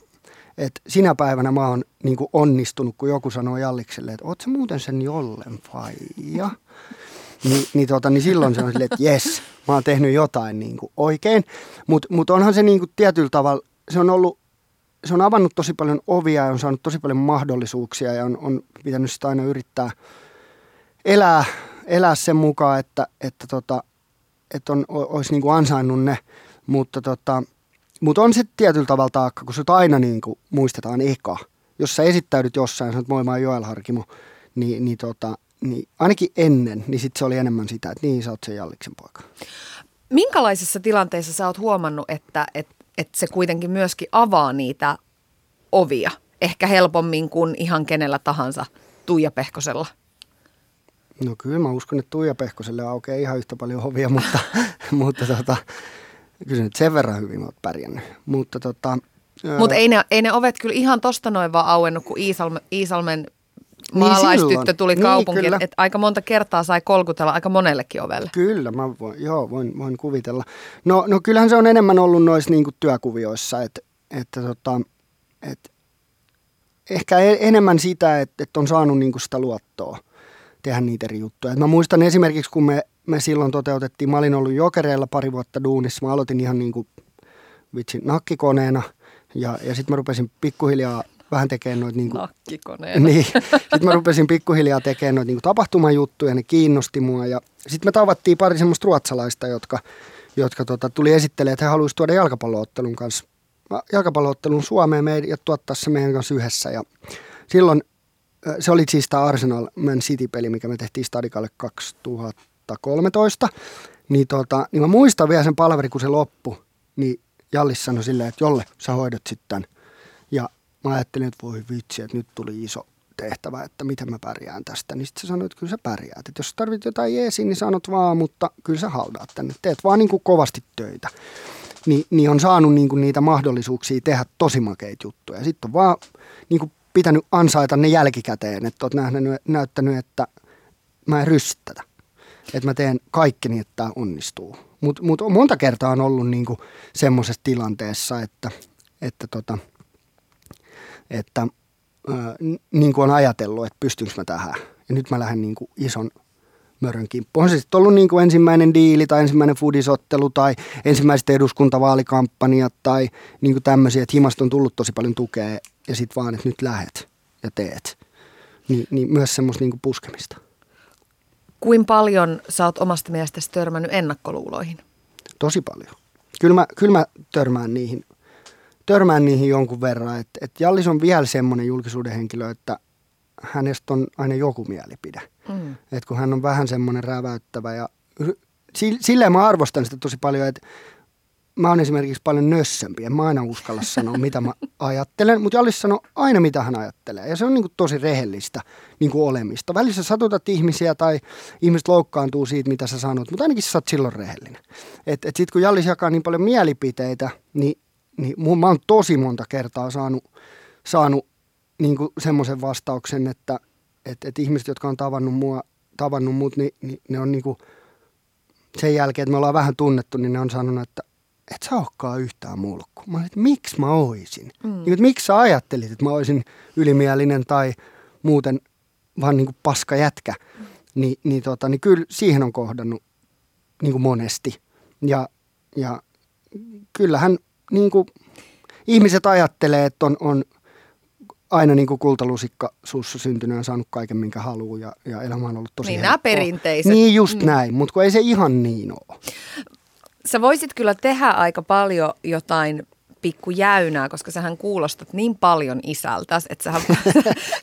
et sinä päivänä mä oon niin ku onnistunut, kun joku sanoo Jallikselle, että oot sä muuten sen Jollen faija? Ni, niin, tota, niin silloin se on silleen, että jes, mä oon tehnyt jotain niin ku oikein. Mut, mut onhan se niin ku tietyllä tavalla, se on ollut, se on avannut tosi paljon ovia ja on saanut tosi paljon mahdollisuuksia ja on, on pitänyt sitä aina yrittää elää. elää sen mukaan, että, että, tota, että on, olisi niin kuin ansainnut ne, mutta, tota, mutta on se tietyllä tavalla taakka, kun sut aina niin kuin muistetaan eka. Jos sä esittäydyt jossain ja sanot, moi mä oon Joel Harkimo, niin, niin, tota, niin ainakin ennen, niin sitten se oli enemmän sitä, että niin sä oot sen Jalliksen poika. Minkälaisissa tilanteissa sä oot huomannut, että, että, että se kuitenkin myöskin avaa niitä ovia, ehkä helpommin kuin ihan kenellä tahansa Tuija Pehkosella? No kyllä mä uskon, että Tuija Pehkoselle aukeaa ihan yhtä paljon ovia, mutta, mutta tota, kyllä nyt sen verran hyvin olet pärjännyt. Mutta tota, Mut ää... ei, ne, ei ne ovet kyllä ihan tosta noin vaan auennut, kun Iisalmen, Iisalmen maalaistyttö niin tuli kaupunkiin. Niin, että aika monta kertaa sai kolkutella aika monellekin ovelle. Kyllä, mä voin, joo, voin, voin kuvitella. No, no kyllähän se on enemmän ollut noissa niin kuin työkuvioissa, että, että tota, et, ehkä enemmän sitä, että, että on saanut niin kuin sitä luottoa tehdä niitä eri juttuja. Et mä muistan esimerkiksi, kun me, me silloin toteutettiin, mä olin ollut Jokereilla pari vuotta duunissa, mä aloitin ihan niin kuin vitsin nakkikoneena, ja, ja sitten mä rupesin pikkuhiljaa vähän tekemään noita niin kuin nakkikoneena. Niin, sitten mä rupesin pikkuhiljaa tekemään noita niin kuin tapahtumajuttuja, ne kiinnosti mua, ja sitten me tavattiin pari semmoista ruotsalaista, jotka, jotka tota, tuli esittelemään, että he haluaisivat tuoda jalkapalloottelun kanssa jalkapalloottelun Suomeen meidän, ja tuottaa se meidän kanssa yhdessä. Ja silloin se oli siis tämä Arsenal Man City-peli, mikä me tehtiin Stadikalle kaksituhattakolmetoista. Niin, tota, niin mä muistan vielä sen palveri, kun se loppui, niin Jallis sanoi silleen, että Jolle, sä hoidot sitten. Ja mä ajattelin, että voi vitsi, että nyt tuli iso tehtävä, että miten mä pärjään tästä. Niin sitten sä sanoit, että kyllä sä pärjäät. Että jos sä tarvit jotain jeesiä, niin sanot vaan, mutta kyllä sä haldaat tänne. Teet vaan niin kuin kovasti töitä. Ni, niin on saanut niin kuin niitä mahdollisuuksia tehdä tosi makeita juttuja. Sitten on vaan niin kuin pitänyt ansaita ne jälkikäteen, että oot nähnyt, näyttänyt, että mä en rystätä. Että mä teen kaikki niin, että tämä onnistuu. Mutta mut monta kertaa on ollut niinku semmoisessa tilanteessa, että, että, tota, että ö, niin kuin on ajatellut, että pystynkö mä tähän. Ja nyt mä lähden niinku ison mörön kimppuun. On se sitten ollut niinku ensimmäinen diili tai ensimmäinen fudisottelu tai ensimmäiset eduskuntavaalikampanjat tai niinku tämmöisiä, että himasta on tullut tosi paljon tukea ja sitten vaan, että nyt lähet ja teet. Ni, niin myös semmoista niinku puskemista. Kuin paljon sä oot omasta mielestäsi törmännyt ennakkoluuloihin? Tosi paljon. Kyllä mä, kyllä mä törmään, niihin, törmään niihin jonkun verran. Et, et Jallis on vielä semmoinen julkisuuden henkilö, että hänestä on aina joku mielipide. Mm. Et kun hän on vähän semmoinen räväyttävä. Ja, silleen mä arvostan sitä tosi paljon, että mä oon esimerkiksi paljon nössempi. En mä aina uskalla sanoa, mitä mä ajattelen. Mutta Jallis sanoo aina, mitä hän ajattelee. Ja se on niinku tosi rehellistä niinku olemista. Välissä satutat ihmisiä tai ihmiset loukkaantuu siitä, mitä sä sanot. Mutta ainakin sä oot silloin rehellinen. Et, et sit kun Jallis jakaa niin paljon mielipiteitä, niin, niin mä oon tosi monta kertaa saanut, saanut niinku semmoisen vastauksen, että et, et ihmiset, jotka on tavannut, mua, tavannut mut, niin, niin ne on niinku sen jälkeen, että me ollaan vähän tunnettu, niin ne on sanonut, että et sä olekaan yhtään mulkku. Mä olin, että miksi mä oisin? Mm. Niin, että miksi sä ajattelit, että mä oisin ylimielinen tai muuten vaan niin kuin paska jätkä? Mm. Ni, niin, tota, niin kyllä siihen on kohdannut niin kuin monesti. Ja, ja kyllähän niin kuin, ihmiset ajattelee, että on, on aina niin kuin kultalusikka suussa syntynyt ja saanut kaiken, minkä haluaa. Ja, ja elämä on ollut tosi niin helppoa. Nämä perinteiset. Niin just mm. näin, mutta kun ei se ihan niin ole. Sä voisit kyllä tehdä aika paljon jotain pikkujäynää, koska sähän kuulostat niin paljon isältäs, että sähän,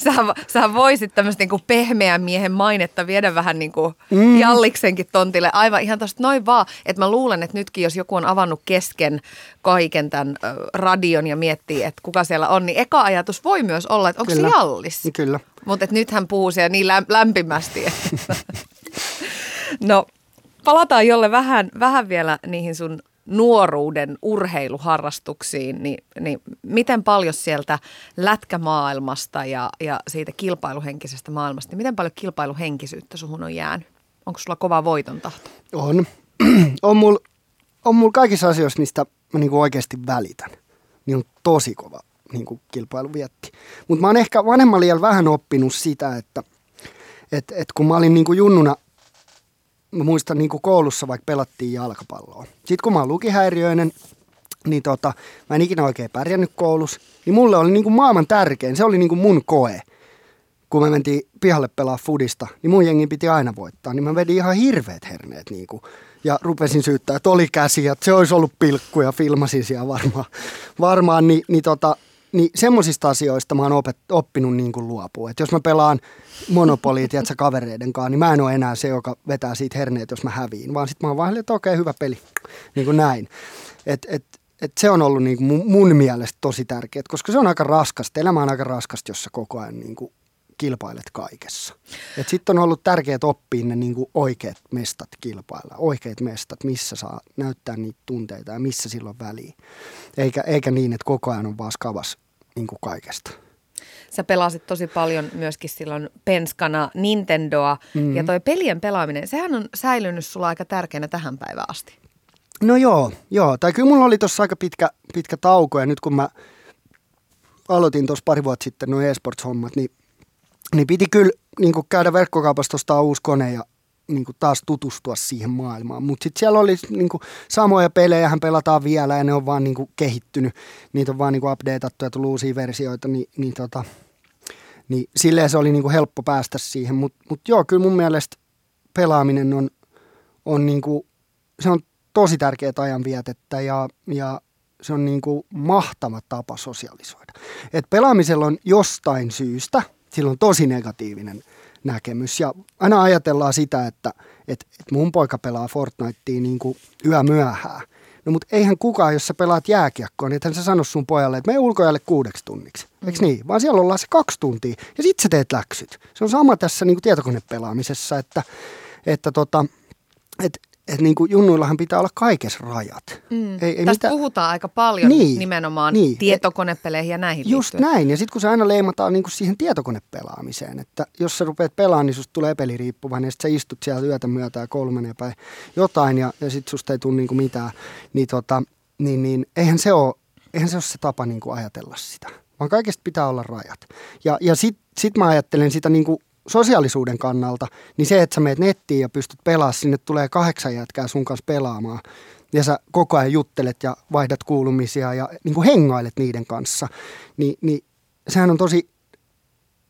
sähän, sähän voisit tämmöistä niinku pehmeän miehen mainetta viedä vähän niinku mm. Jalliksenkin tontille. Aivan ihan tosta noin vaan, että mä luulen, että nytkin jos joku on avannut kesken kaiken tämän radion ja miettii, että kuka siellä on, niin eka ajatus voi myös olla, että onko se Jallis? Kyllä. Mutta nyt hän puhuu siellä niin lämpimästi. Että. No. Palataan Jolle vähän, vähän vielä niihin sun nuoruuden urheiluharrastuksiin, niin, niin miten paljon sieltä lätkämaailmasta ja, ja siitä kilpailuhenkisestä maailmasta, niin miten paljon kilpailuhenkisyyttä suhun on jäänyt? Onko sulla kova voiton tahto? On. On mulla on mul kaikissa asioissa, mistä mä niinku oikeasti välitän. Niin on tosi kova niinku kilpailuvietti. Mutta mä oon ehkä vanhemman liian vähän oppinut sitä, että et, et kun mä olin niinku junnuna, mä muistan niin kuin koulussa vaikka pelattiin jalkapalloa. Sitten kun mä oon lukihäiriöinen, niin tota, mä en ikinä oikein pärjännyt koulussa. Niin mulle oli niin kuin maailman tärkein, se oli niin kuin mun koe. Kun me mentiin pihalle pelaa fudista, niin mun jengin piti aina voittaa. Niin mä vedin ihan hirveät herneet niin kuin. Ja rupesin syyttää, että oli käsiä, että se olisi ollut pilkku ja filmasin siellä varmaan. varmaan niin, niin, tota, niin semmoisista asioista mä oon opet, oppinut niin kuin luopua. Että jos mä pelaan monopoliit, jätsä kavereiden kanssa, niin mä en ole enää se, joka vetää siitä herneet, jos mä häviin. Vaan sit mä oon vaan, että okei, hyvä peli. Niin kuin näin. Et, et, et se on ollut niin kuin mun mielestä tosi tärkeää, koska se on aika raskasta. Elämä on aika raskasta, jos sä koko ajan niin kuin kilpailet kaikessa. Et sit on ollut tärkeää oppia ne niin kuin oikeat mestat kilpailla. Oikeat mestat, missä saa näyttää niitä tunteita ja missä silloin väliin. Eikä, eikä niin, että koko ajan on vaan skavas niin kuin kaikesta. Sä pelasit tosi paljon myöskin silloin penskana Nintendoa mm-hmm. ja toi pelien pelaaminen, sehän on säilynyt sulla aika tärkeänä tähän päivään asti. No joo, joo. Tai kyllä mulla oli tossa aika pitkä, pitkä tauko ja nyt kun mä aloitin tuossa pari vuotta sitten nuo e-sports-hommat, niin, niin piti kyllä niin kun käydä verkkokaupasta ostaa uusi kone ja niin kun taas tutustua siihen maailmaan. Mutta sitten siellä oli niin kun samoja pelejähän pelataan vielä ja ne on vaan niin kun kehittynyt. Niitä on vaan niin kun updateattu ja tullut uusia versioita, niin, niin tota... Niin silleen se oli niinku helppo päästä siihen, mutta mut joo, kyllä mun mielestä pelaaminen on, on niinku, se on tosi tärkeää ajanvietettä ja, ja se on niin kuin mahtava tapa sosialisoida. Et pelaamisella on jostain syystä, sillä on tosi negatiivinen näkemys. Ja aina ajatellaan sitä, että et, et mun poika pelaa Fortnitea niin kuin yömyöhään. No mutta eihän kukaan, jos sä pelaat jääkiekkoon, niin ethän sä sano sun pojalle, että mene ulkojäälle kuudeksi tunniksi. Eiks niin? Vaan siellä ollaan se kaksi tuntia ja sit sä teet läksyt. Se on sama tässä niin kuin tietokonepelaamisessa, että, että tota, et, et niin kuin junnuillahan pitää olla kaikessa rajat. Mm. Ei, ei Tästä mitään. Puhutaan aika paljon niin, nimenomaan niin, tietokonepeleihin ja näihin just liittyen. Just näin. Ja sitten kun se aina leimataan niin kuin siihen tietokonepelaamiseen, että jos sä rupeat pelaamaan, niin susta tulee peliriippuvainen ja sitten sä istut siellä yötä myötä ja kolmeneen päin jotain ja, ja sitten susta ei tule niin kuin mitään. Niin, tota, niin, niin eihän se ole, eihän se ole se tapa niin kuin ajatella sitä, vaan kaikesta pitää olla rajat. Ja, ja sitten sit mä ajattelen sitä niin kuin sosiaalisuuden kannalta, niin se, että sä meet nettiin ja pystyt pelaamaan, sinne tulee kahdeksan jätkää sun kanssa pelaamaan ja sä koko ajan juttelet ja vaihdat kuulumisia ja niin kuin hengailet niiden kanssa, niin, niin sehän on tosi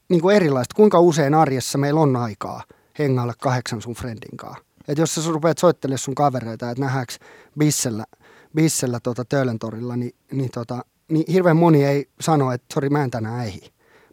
niin kuin erilaista. Kuinka usein arjessa meillä on aikaa hengailla kahdeksan sun friendin kanssa? Että jos sä rupeat soittelemaan sun kavereita, että nähdäänkö bissellä, bissellä tota Töölöntorilla, niin, niin, tota, niin hirveän moni ei sano, että sori mä en tänään ehdi.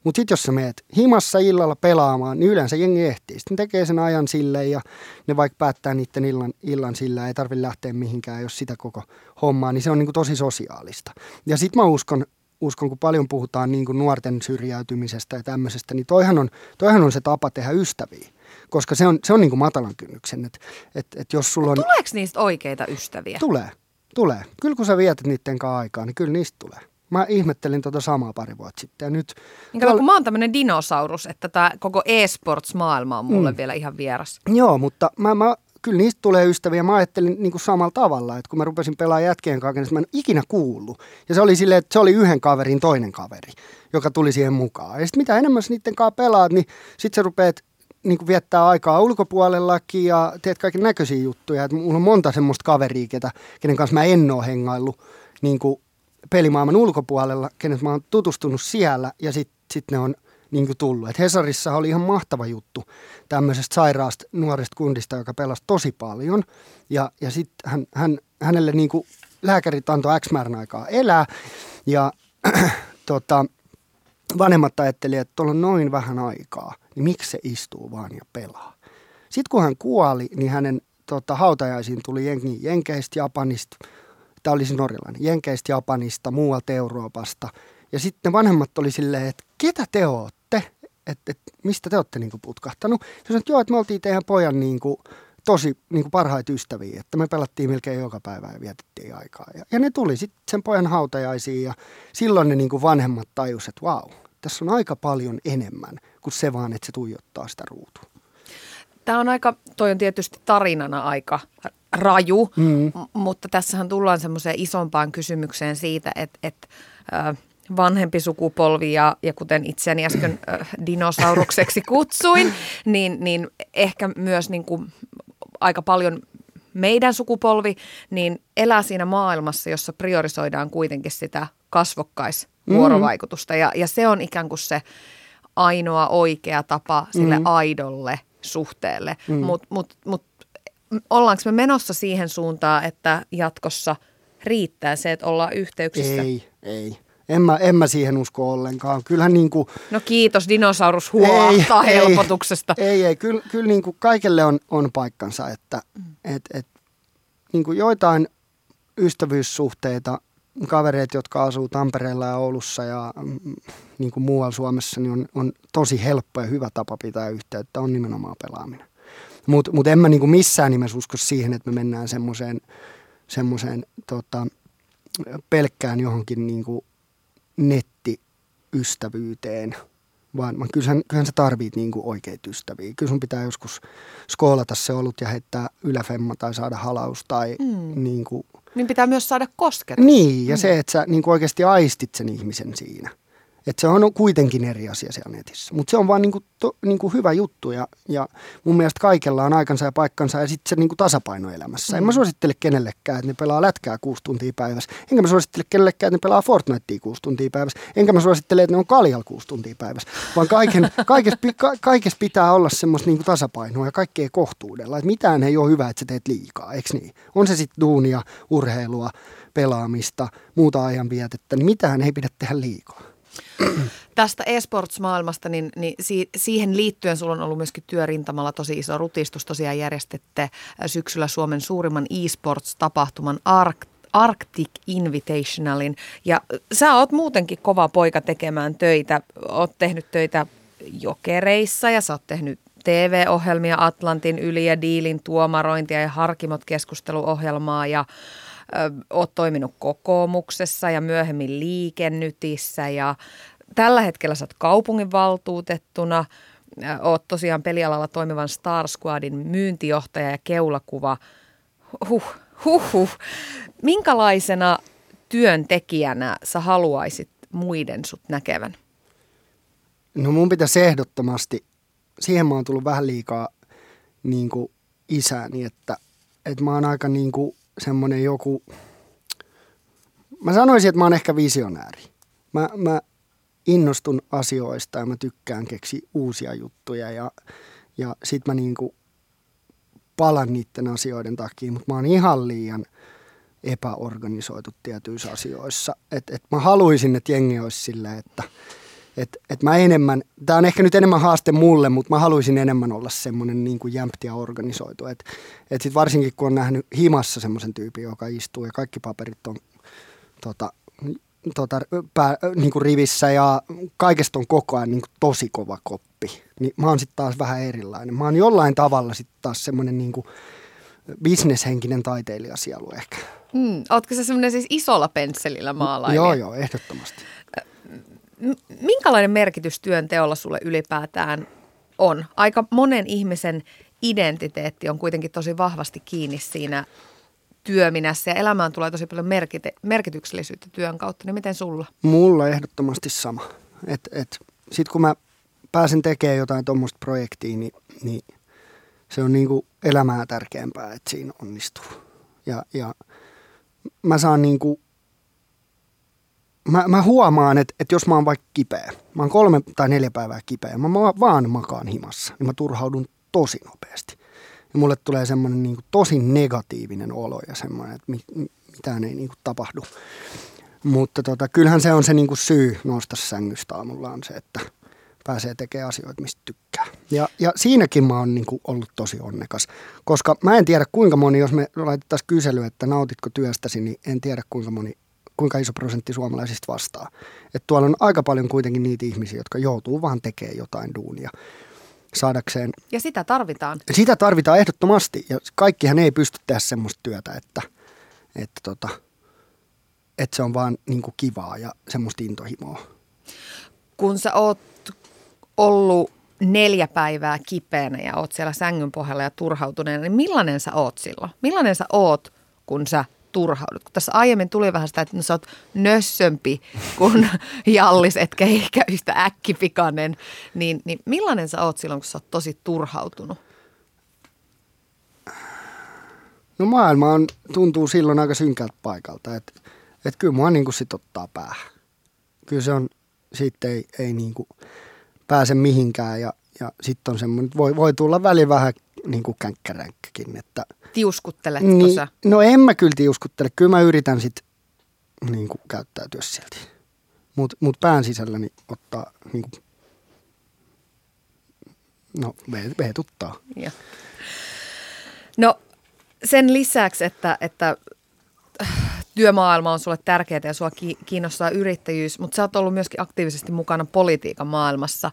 Mutta sitten jos sä meet himassa illalla pelaamaan, niin yleensä jengi ehtii. Sitten tekee sen ajan silleen ja ne vaikka päättää niiden illan, illan sillä, ei tarvitse lähteä mihinkään, jos sitä koko hommaa, niin se on niinku tosi sosiaalista. Ja sitten mä uskon, uskon, kun paljon puhutaan niinku nuorten syrjäytymisestä ja tämmöisestä, niin toihan on, toihan on se tapa tehdä ystäviä. Koska se on, se on niinku matalan kynnyksen. Et, et, et jos sulla on... Tuleeko niistä oikeita ystäviä? Tulee, tulee. Kyllä kun sä vietät niiden kanssa aikaa, niin kyllä niistä tulee. Mä ihmettelin tuota samaa pari vuotta sitten ja nyt... Niin kato, kun mä oon tämmönen dinosaurus, että tämä koko e-sports-maailma on mulle mm. vielä ihan vieras. Joo, mutta mä, mä, kyllä niistä tulee ystäviä. Mä ajattelin niin kuin samalla tavalla, että kun mä rupesin pelaamaan jätkien kaiken, niin mä en ikinä kuullut. Ja se oli silleen, että se oli yhden kaverin toinen kaveri, joka tuli siihen mukaan. Ja sitten mitä enemmän niiden kanssa pelaat, niin sit sä rupeat niin kuin viettää aikaa ulkopuolellakin ja teet kaiken näköisiä juttuja. Et mulla on monta semmoista kaveria, ketä, kenen kanssa mä en oo hengaillut niin kuin pelimaailman ulkopuolella, kenet mä oon tutustunut siellä ja sitten sit ne on niin kuin tullut. Et Hesarissa oli ihan mahtava juttu tämmöisestä sairaasta nuoresta kundista, joka pelasi tosi paljon ja, ja sitten hän, hän, hänelle niin kuin lääkärit antoi X määrän aikaa elää ja tota, vanhemmat ajatteli, että tuolla on noin vähän aikaa, niin miksi se istuu vaan ja pelaa. Sitten kun hän kuoli, niin hänen tota, hautajaisiin tuli jengi jenkeistä, Japanista. Tämä olisi norjalainen, jenkeistä, Japanista, muualta Euroopasta. Ja sitten vanhemmat oli silleen, että ketä te ootte? Että et, mistä te ootte niinku putkahtanut? Se sanoi, että joo, että me oltiin teidän pojan niinku, tosi niinku parhaita ystäviä. Että me pelattiin melkein joka päivä ja vietettiin aikaa. Ja, ja ne tuli sitten sen pojan hautajaisiin ja silloin ne niinku vanhemmat tajusivat, että vau, wow, tässä on aika paljon enemmän kuin se vaan, että se tuijottaa sitä ruutua. Tämä on aika, toi on tietysti tarinana aika raju, mm. m- mutta tässähän tullaan semmoiseen isompaan kysymykseen siitä, että et, äh, vanhempi sukupolvi ja, ja kuten itseäni äsken äh, dinosaurukseksi kutsuin, niin, niin ehkä myös niin kuin aika paljon meidän sukupolvi niin elää siinä maailmassa, jossa priorisoidaan kuitenkin sitä kasvokkaisvuorovaikutusta mm. ja, ja se on ikään kuin se ainoa oikea tapa sille mm. aidolle suhteelle, mm. mutta mut, mut, ollaanko me menossa siihen suuntaan, että jatkossa riittää se, että ollaan yhteyksissä? Ei, ei. En mä, en mä siihen usko ollenkaan. Kyllähän niin kuin... No kiitos, dinosaurus huolahtaa helpotuksesta. Ei, ei. ei. Kyllä, kyllä niin kuin kaikelle on, on paikkansa, että mm. et, et, niin kuin joitain ystävyyssuhteita, kavereet, jotka asuu Tampereella ja Oulussa ja niin kuin muualla Suomessa, niin on, on tosi helppo ja hyvä tapa pitää yhteyttä, on nimenomaan pelaaminen. Mutta mut en mä niinku missään nimessä usko siihen, että me mennään semmoiseen semmoiseen tota, pelkkään johonkin niinku nettiystävyyteen, vaan mä, kyllähän, kyllähän sä tarvit niinku oikeita ystäviä. Kyllä sun pitää joskus skoolata se olut ja heittää yläfemma tai saada halaus tai mm. niinku... Niin pitää myös saada kosketus. Niin, ja mm. se, että sä niinku oikeasti aistit sen ihmisen siinä. Että se on kuitenkin eri asia siellä netissä. Mutta se on vaan niinku, to, niinku hyvä juttu ja, ja mun mielestä kaikella on aikansa ja paikkansa ja sitten se niinku tasapaino elämässä. Mm. En mä suosittele kenellekään, että ne pelaa lätkää kuusi tuntia päivässä. Enkä mä suosittele kenellekään, että ne pelaa Fortnitea kuusi tuntia päivässä. Enkä mä suosittele, että ne on kaljalla kuusi tuntia päivässä. Vaan kaiken, kaikessa, ka, kaikessa pitää olla semmoista niinku tasapainoa ja kaikkea kohtuudella. Et mitään ei ole hyvä, että sä teet liikaa, eikö niin? On se sitten duunia, urheilua, pelaamista, muuta ajanvietettä, niin mitään ei pidä tehdä liikaa. Tästä e-sports-maailmasta, niin, niin si- siihen liittyen sulla on ollut myöskin työrintamalla tosi iso rutistus. Tosiaan järjestette syksyllä Suomen suurimman e-sports-tapahtuman Arc- Arctic Invitationalin. Ja sä oot muutenkin kova poika tekemään töitä. Oot tehnyt töitä Jokereissa ja sä oot tehnyt T V-ohjelmia Atlantin yli ja Diilin tuomarointia ja Harkimot-keskusteluohjelmaa ja ö, oot toiminut Kokoomuksessa ja myöhemmin Liikennytissä ja tällä hetkellä sä oot kaupunginvaltuutettuna, ö, oot tosiaan pelialalla toimivan Star Squadin myyntijohtaja ja keulakuva. Huh, huh, huh. Minkälaisena työntekijänä sä haluaisit muiden sut näkevän? No mun pitäisi ehdottomasti, siihen mä oon tullut vähän liikaa niin kuin isäni, että, että mä oon aika niin kuin semmoinen joku, mä sanoisin, että mä oon ehkä visionääri. Mä, mä innostun asioista ja mä tykkään keksiä uusia juttuja ja, ja sit mä niin kuin palan niiden asioiden takia, mutta mä oon ihan liian epäorganisoitu tietyissä asioissa. Et, et mä haluaisin, että jengi olisi silleen, että Että et mä enemmän, tää on ehkä nyt enemmän haaste mulle, mutta mä haluaisin enemmän olla semmoinen niin kuin jämpti ja organisoitu. Että et sit varsinkin kun on nähnyt himassa semmoisen tyypin, joka istuu ja kaikki paperit on tota, tota, pää, niin kuin rivissä ja kaikesta on koko ajan niin kuin tosi kova koppi. Niin mä oon sit taas vähän erilainen. Mä oon jollain tavalla sit taas semmoinen niin kuin bisneshenkinen taiteilijasielu ehkä. Mm, ootko sä semmoinen siis isolla pensselillä maalainen? Joo, joo, ehdottomasti. Minkälainen merkitys työnteolla sulle ylipäätään on? Aika monen ihmisen identiteetti on kuitenkin tosi vahvasti kiinni siinä työminässä ja elämään tulee tosi paljon merkite- merkityksellisyyttä työn kautta. Niin miten sulla? Mulla ehdottomasti sama. Et, et, sit kun mä pääsen tekemään jotain tuommoista projektia, niin, niin se on niinku elämää tärkeämpää, että siinä onnistuu. Ja, ja mä saan niinku... Mä, mä huomaan, että, että jos mä oon vaikka kipeä, mä oon kolme tai neljä päivää kipeä, mä vaan makaan himassa, niin mä turhaudun tosi nopeasti. Ja mulle tulee semmoinen niin kuin tosi negatiivinen olo ja semmoinen, että mit, mitään ei niin kuin tapahdu. Mutta tota, kyllähän se on se niin kuin syy nousta sängystä aamulla on se, että pääsee tekemään asioita, mistä tykkää. Ja, ja siinäkin mä oon niin kuin ollut tosi onnekas, koska mä en tiedä kuinka moni, jos me laitettaisiin kysely, että nautitko työstäsi, niin en tiedä kuinka moni. Kuinka iso prosentti suomalaisista vastaa. Että tuolla on aika paljon kuitenkin niitä ihmisiä, jotka joutuu vaan tekemään jotain duunia saadakseen. Ja sitä tarvitaan. Sitä tarvitaan ehdottomasti. Ja kaikkihan ei pysty tehdä semmoista työtä, että, että, tota, että se on vaan niin kuin kivaa ja semmoista intohimoa. Kun sä oot ollut neljä päivää kipeänä ja oot siellä sängyn pohjalla ja turhautuneena, niin millainen sä oot silloin? Millainen sä oot, kun sä... turhaudut. Kun tässä aiemmin tuli vähän sitä, että no, sä oot nössömpi kuin Jallis, etkä ehkä yhtä äkkipikainen, niin, niin millainen sä oot silloin, kun sä oot tosi turhautunut? No maailma on, tuntuu silloin aika synkältä paikalta, että et kyllä mua niin kuin sit ottaa päähän. Kyllä se on, siitä ei, ei niin kuin pääse mihinkään ja, ja sitten on semmoinen, voi, voi tulla väli vähän niin kuin känkkäränkkäkin, että... Tiuskutteletko niin, sä? No en mä kyllä tiuskuttele. Kyllä mä yritän sit niin kuin käyttäytyä silti. Mut, mut pään sisälläni ottaa niin kuin... No, veetuttaa. Ja. No, sen lisäksi, että, että työmaailma on sulle tärkeää ja sua kiinnostaa yrittäjyys, mutta sä oot ollut myöskin aktiivisesti mukana politiikan maailmassa.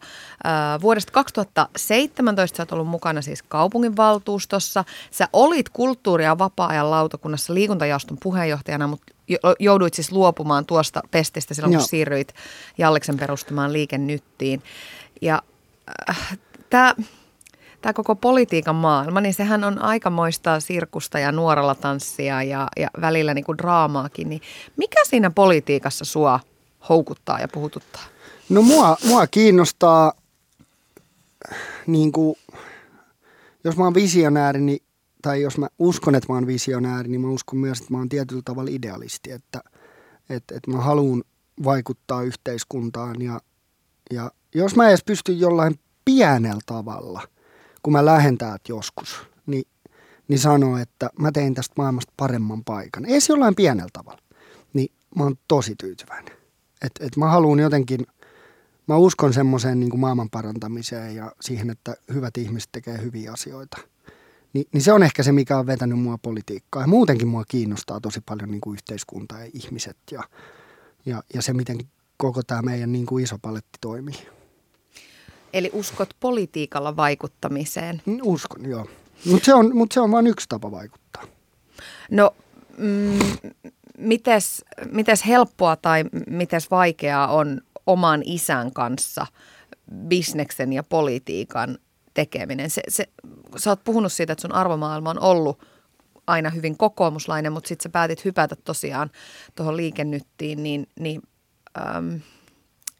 Vuodesta kaksituhattaseitsemäntoista sä oot ollut mukana siis kaupunginvaltuustossa. Sä olit kulttuuri- ja vapaa-ajan lautakunnassa liikuntajaoston puheenjohtajana, mutta jouduit siis luopumaan tuosta pestistä silloin, kun siirryit Jalliksen perustamaan Liikennyttiin. Ja äh, tää... Tämä koko politiikan maailma, niin sehän on aikamoista sirkusta ja nuoralla tanssia ja, ja välillä niin kuin draamaakin. Niin mikä siinä politiikassa sua houkuttaa ja puhututtaa? No mua, mua kiinnostaa, niin kuin, jos mä oon visionääri, niin, tai jos mä uskon, että mä oon visionääri, niin mä uskon myös, että mä oon tietyllä tavalla idealisti. Että, että, että mä haluun vaikuttaa yhteiskuntaan ja, ja jos mä edes pystyn jollain pienellä tavalla... kun mä lähden täältä joskus, niin, niin sanoo, että mä tein tästä maailmasta paremman paikan. Ei se jollain pienellä tavalla. mä oon tosi tyytyväinen. Että et mä haluun jotenkin, mä uskon semmoiseen niin kuin maailman parantamiseen ja siihen, että hyvät ihmiset tekee hyviä asioita. Ni, niin se on ehkä se, mikä on vetänyt mua politiikkaa. Ja muutenkin mua kiinnostaa tosi paljon niin kuin yhteiskunta ja ihmiset ja, ja, ja se, miten koko tämä meidän niin kuin iso paletti toimii. Eli uskot politiikalla vaikuttamiseen? Uskon, joo. Mutta se on, mut se on vain yksi tapa vaikuttaa. No, mm, mites, mites helppoa tai mites vaikeaa on oman isän kanssa bisneksen ja politiikan tekeminen? Se, se, sä oot puhunut siitä, että sun arvomaailma on ollut aina hyvin kokoomuslainen, mutta sitten sä päätit hypätä tosiaan tuohon Liikennyttiin, niin... niin äm,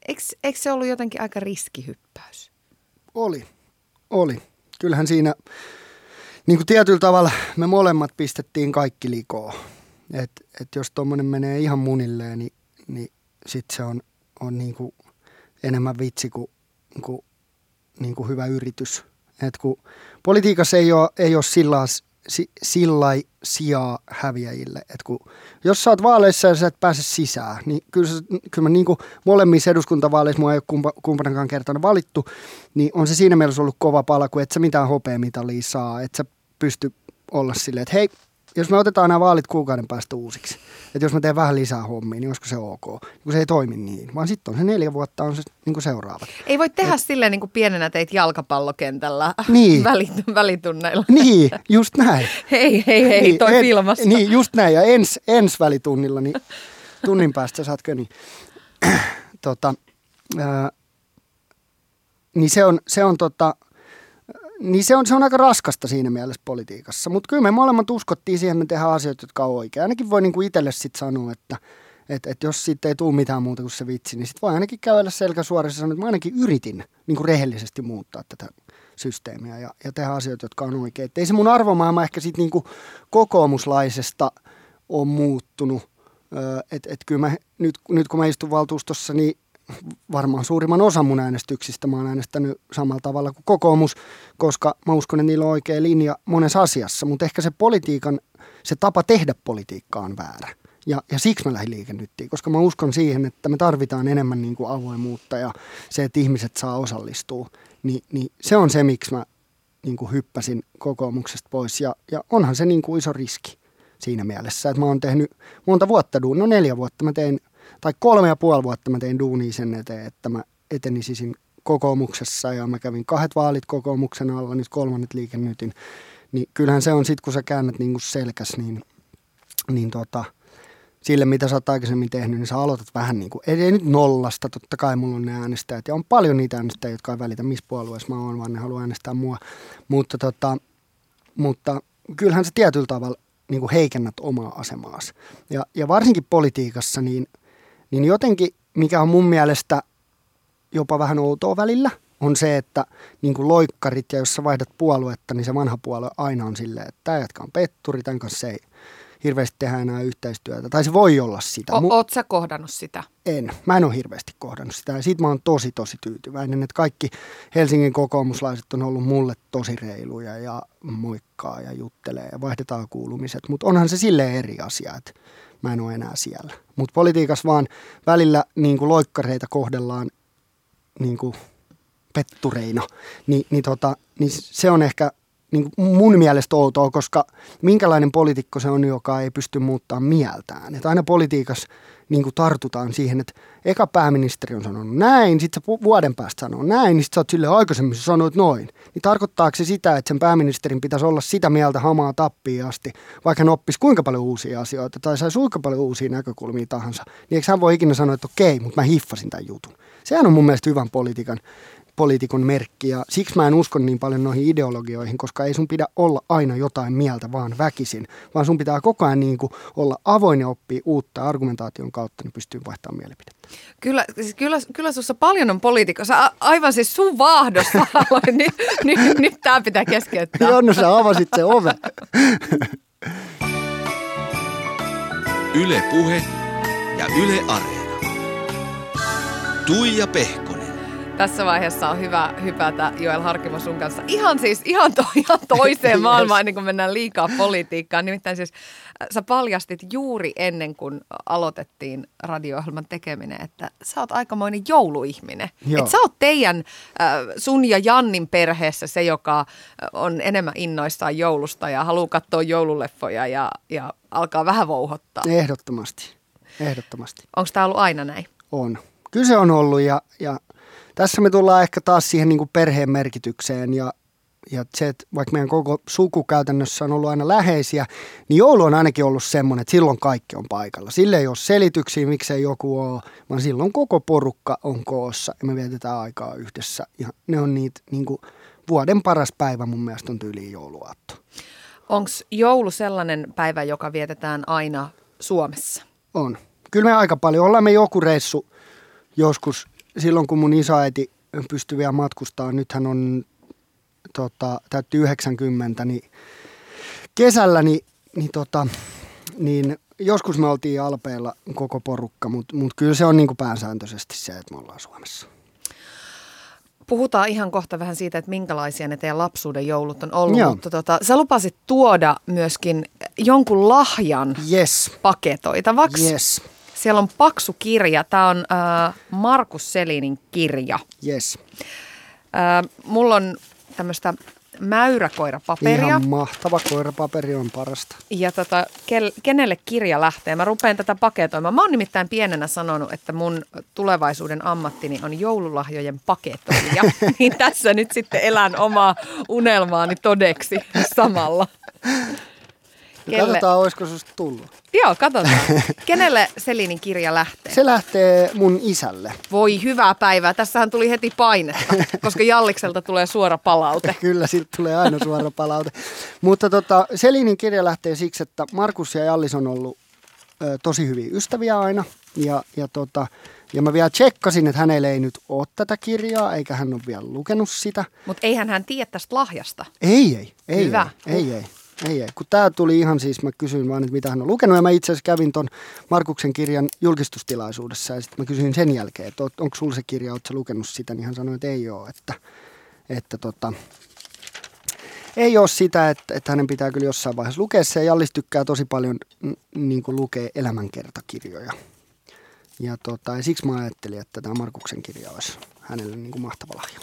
Eikö, eikö se ollut jotenkin aika riskihyppäys? Oli, oli. Kyllähän siinä niin kuin tietyllä tavalla me molemmat pistettiin kaikki likoon. Että et jos tuommoinen menee ihan munilleen, niin, niin sitten se on, on niin kuin enemmän vitsi kuin, kuin, niin kuin hyvä yritys. Että kun politiikassa ei ole, ei ole sillä, sillä sijaa häviäjille. Että kun, jos sä oot vaaleissa ja sä et pääse sisään, niin kyllä, kyllä mä niin kuin molemmissa eduskuntavaaleissa, mua ei ole kumpanakaan kertana valittu, niin on se siinä mielessä ollut kova pala, kun et sä mitään hopeamitalia saa, et sä pysty olla silleen, että hei, jos me otetaan nämä vaalit kuukauden päästä uusiksi, että jos mä teen vähän lisää hommia, niin olisiko se ok? Kun se ei toimi niin, vaan sitten on se neljä vuotta on se niin seuraava. Ei voi tehdä et, silleen niin kuin pienenä teit jalkapallokentällä niin, välitunneilla. Niin, just näin. Hei, hei, hei, niin, toi filmassa. Niin, just näin. Ja ens, ensi välitunnilla, niin tunnin päästä saat köniin. tota, äh, niin se on, se on tota... Niin se on, se on aika raskasta siinä mielessä politiikassa, mutta kyllä me molemmat uskottiin siihen, että me tehdään asioita, jotka on oikein. Ainakin voi niinku itselle sitten sanoa, että et, et jos siitä ei tule mitään muuta kuin se vitsi, niin sitten voi ainakin käydä selkäsuorassa ja sanoa, että mä ainakin yritin niinku rehellisesti muuttaa tätä systeemiä ja, ja tehdä asioita, jotka on oikein. Et ei se mun arvomaailma ehkä sitten niinku kokoomuslaisesta ole muuttunut. Öö, että et kyllä mä, nyt, nyt kun mä istun valtuustossa, niin... Varmaan suurimman osan mun äänestyksistä mä oon äänestänyt samalla tavalla kuin kokoomus, koska mä uskon, että niillä on oikea linja monessa asiassa. Mutta ehkä se politiikan, se tapa tehdä politiikkaa on väärä. Ja, ja siksi mä lähdin Liikennyttiin, koska mä uskon siihen, että me tarvitaan enemmän niin kuin avoimuutta ja se, että ihmiset saa osallistua. Ni, niin se on se, miksi mä niin kuin hyppäsin kokoomuksesta pois. Ja, ja onhan se niin kuin iso riski siinä mielessä, että mä oon tehnyt monta vuotta, no neljä vuotta mä tein... Tai kolme ja puoli vuotta mä tein duunia sen eteen, että mä etenisisin kokoomuksessa ja mä kävin kahdet vaalit kokoomuksen alla, nyt kolmannet Liikennytin. Niin kyllähän se on sit, kun sä käännät niinku selkäs, niin, niin tota, sille mitä sä oot aikaisemmin tehnyt, niin sä aloitat vähän niinku, ei, ei nyt nollasta, totta kai mulla on ne äänestäjät. Ja on paljon niitä äänestäjiä, jotka ei välitä, missä puolueessa mä oon, vaan ne haluaa äänestää mua. Mutta, tota, mutta kyllähän se tietyllä tavalla niinku heikennät omaa asemaasi. Ja, ja varsinkin politiikassa, niin... Niin jotenkin, mikä on mun mielestä jopa vähän outoa välillä, on se, että niin kuin loikkarit ja jos sä vaihdat puoluetta, niin se vanha puolue aina on silleen, että tämä jätkä on petturi, tämän kanssa ei hirveästi tehdä enää yhteistyötä. Tai se voi olla sitä. O- Oot sä kohdannut sitä? En. Mä en ole hirveästi kohdannut sitä ja siitä mä oon tosi, tosi tyytyväinen, että kaikki Helsingin kokoomuslaiset on ollut mulle tosi reiluja ja moikkaa ja juttelee ja vaihdetaan kuulumiset, mutta onhan se silleen eri asia, että mä en ole enää siellä. Mutta politiikassa vaan välillä niin kuin loikkareita kohdellaan niin kuin pettureina. Ni, niin, tota, niin se on ehkä niin kuin mun mielestä outoa, koska minkälainen poliitikko se on, joka ei pysty muuttamaan mieltään. Et aina politiikassa niin kuin tartutaan siihen, että eka pääministeri on sanonut näin, sitten se vuoden päästä sanoo näin, niin sitten sä oot silleen aikaisemmin, sä sanoit noin. Niin tarkoittaako se sitä, että sen pääministerin pitäisi olla sitä mieltä hamaa tappiin asti, vaikka hän oppisi kuinka paljon uusia asioita tai saisi kuinka paljon uusia näkökulmia tahansa, niin eikö hän voi ikinä sanoa, että okei, mutta mä hiffasin tämän jutun. Sehän on mun mielestä hyvän politiikan, poliitikon merkki ja siksi mä en usko niin paljon noihin ideologioihin, koska ei sun pidä olla aina jotain mieltä vaan väkisin, vaan sun pitää koko ajan niin kuin olla avoin ja oppia uutta argumentaation kautta, niin pystyy vaihtamaan mielipidettä. Kyllä, siis kyllä, kyllä sussa paljon on poliitikko. Sä aivan siis sun vaahdossa aloin. Nyt, nyt, nyt tää pitää keskeyttää. Joo, no sä avasit se ove. Yle Puhe ja Yle Areena. Tuija Pehkonen. Tässä vaiheessa on hyvä hypätä Joel Harkimo sun kanssa ihan siis ihan, to, ihan toiseen maailmaan, ennen kuin mennään liikaa politiikkaan. Nimittäin siis sä paljastit juuri ennen kuin aloitettiin radio-ohjelman tekeminen, että sä oot aikamoinen jouluihminen. Että sä oot teidän, sun ja Jannin perheessä se, joka on enemmän innoissaan joulusta ja haluaa katsoa joululeffoja ja, ja alkaa vähän vouhottaa. Ehdottomasti, ehdottomasti. Onko tää ollut aina näin? On. Kyllä se on ollut ja, ja tässä me tullaan ehkä taas siihen niin kuin perheen merkitykseen ja Ja se, että vaikka meidän koko suku käytännössä on ollut aina läheisiä, niin joulu on ainakin ollut semmoinen, että silloin kaikki on paikalla. Sille ei ole selityksiä, miksei joku ole, vaan silloin koko porukka on koossa ja me vietetään aikaa yhdessä. Ja ne on niitä, niin kuin, vuoden paras päivä mun mielestä on tyyliin jouluaatto. Onko joulu sellainen päivä, joka vietetään aina Suomessa? On. Kyllä me aika paljon. Ollaan me joku reissu joskus silloin, kun mun isäiti pystyi vielä matkustamaan. Nyt hän on... Tota, täytti yhdeksänkymmentä, niin kesällä niin, niin, tota, niin joskus me oltiin alpeilla koko porukka, mutta mut kyllä se on niin kuin pääsääntöisesti se, että me ollaan Suomessa. Puhutaan ihan kohta vähän siitä, että minkälaisia ne teidän lapsuuden joulut on ollut, joo, mutta tota, sä lupasit tuoda myöskin jonkun lahjan yes. paketoitavaksi. Yes. Siellä on paksu kirja, tää on äh, Markus Selinin kirja. Yes. Äh, mulla on... tämmöistä mäyräkoirapaperia. Ihan mahtava, koirapaperi on parasta. Ja tota, kenelle kirja lähtee? Mä rupean tätä paketoimaan. Mä oon nimittäin pienenä sanonut, että mun tulevaisuuden ammattini on joululahjojen paketoija. Niin tässä nyt sitten elän omaa unelmaani todeksi samalla. Kelle... Katsotaan, olisiko susta tullut. Joo, katsotaan. Kenelle Selinin kirja lähtee? Se lähtee mun isälle. Voi hyvää päivää. Tässähän tuli heti painetta, koska Jallikselta tulee suora palaute. Kyllä, siltä tulee aina suora palaute. Mutta tota, Selinin kirja lähtee siksi, että Markus ja Jallis on ollut ö, tosi hyviä ystäviä aina. Ja, ja, tota, ja mä vielä tsekkasin, että hänellä ei nyt ole tätä kirjaa, eikä hän ole vielä lukenut sitä. Mutta eihän hän tiedä tästä lahjasta. Ei, ei. ei Hyvä. Ei, ei. ei. Ei, ei. Kun tämä tuli ihan siis, mä kysyin vaan, että mitä hän on lukenut. Ja mä itse asiassa kävin ton Markuksen kirjan julkistustilaisuudessa ja sitten mä kysyin sen jälkeen, että onko sulla se kirja, ootko sä lukenut sitä? Niin hän sanoi, että ei ole. Että, että tota, ei ole sitä, että, että hänen pitää kyllä jossain vaiheessa lukea se. Ja Jallis tykkää tosi paljon niin kuin lukea elämänkertakirjoja. Ja, tota, ja siksi mä ajattelin, että tämä Markuksen kirja olisi hänelle niin kuin mahtava lahja.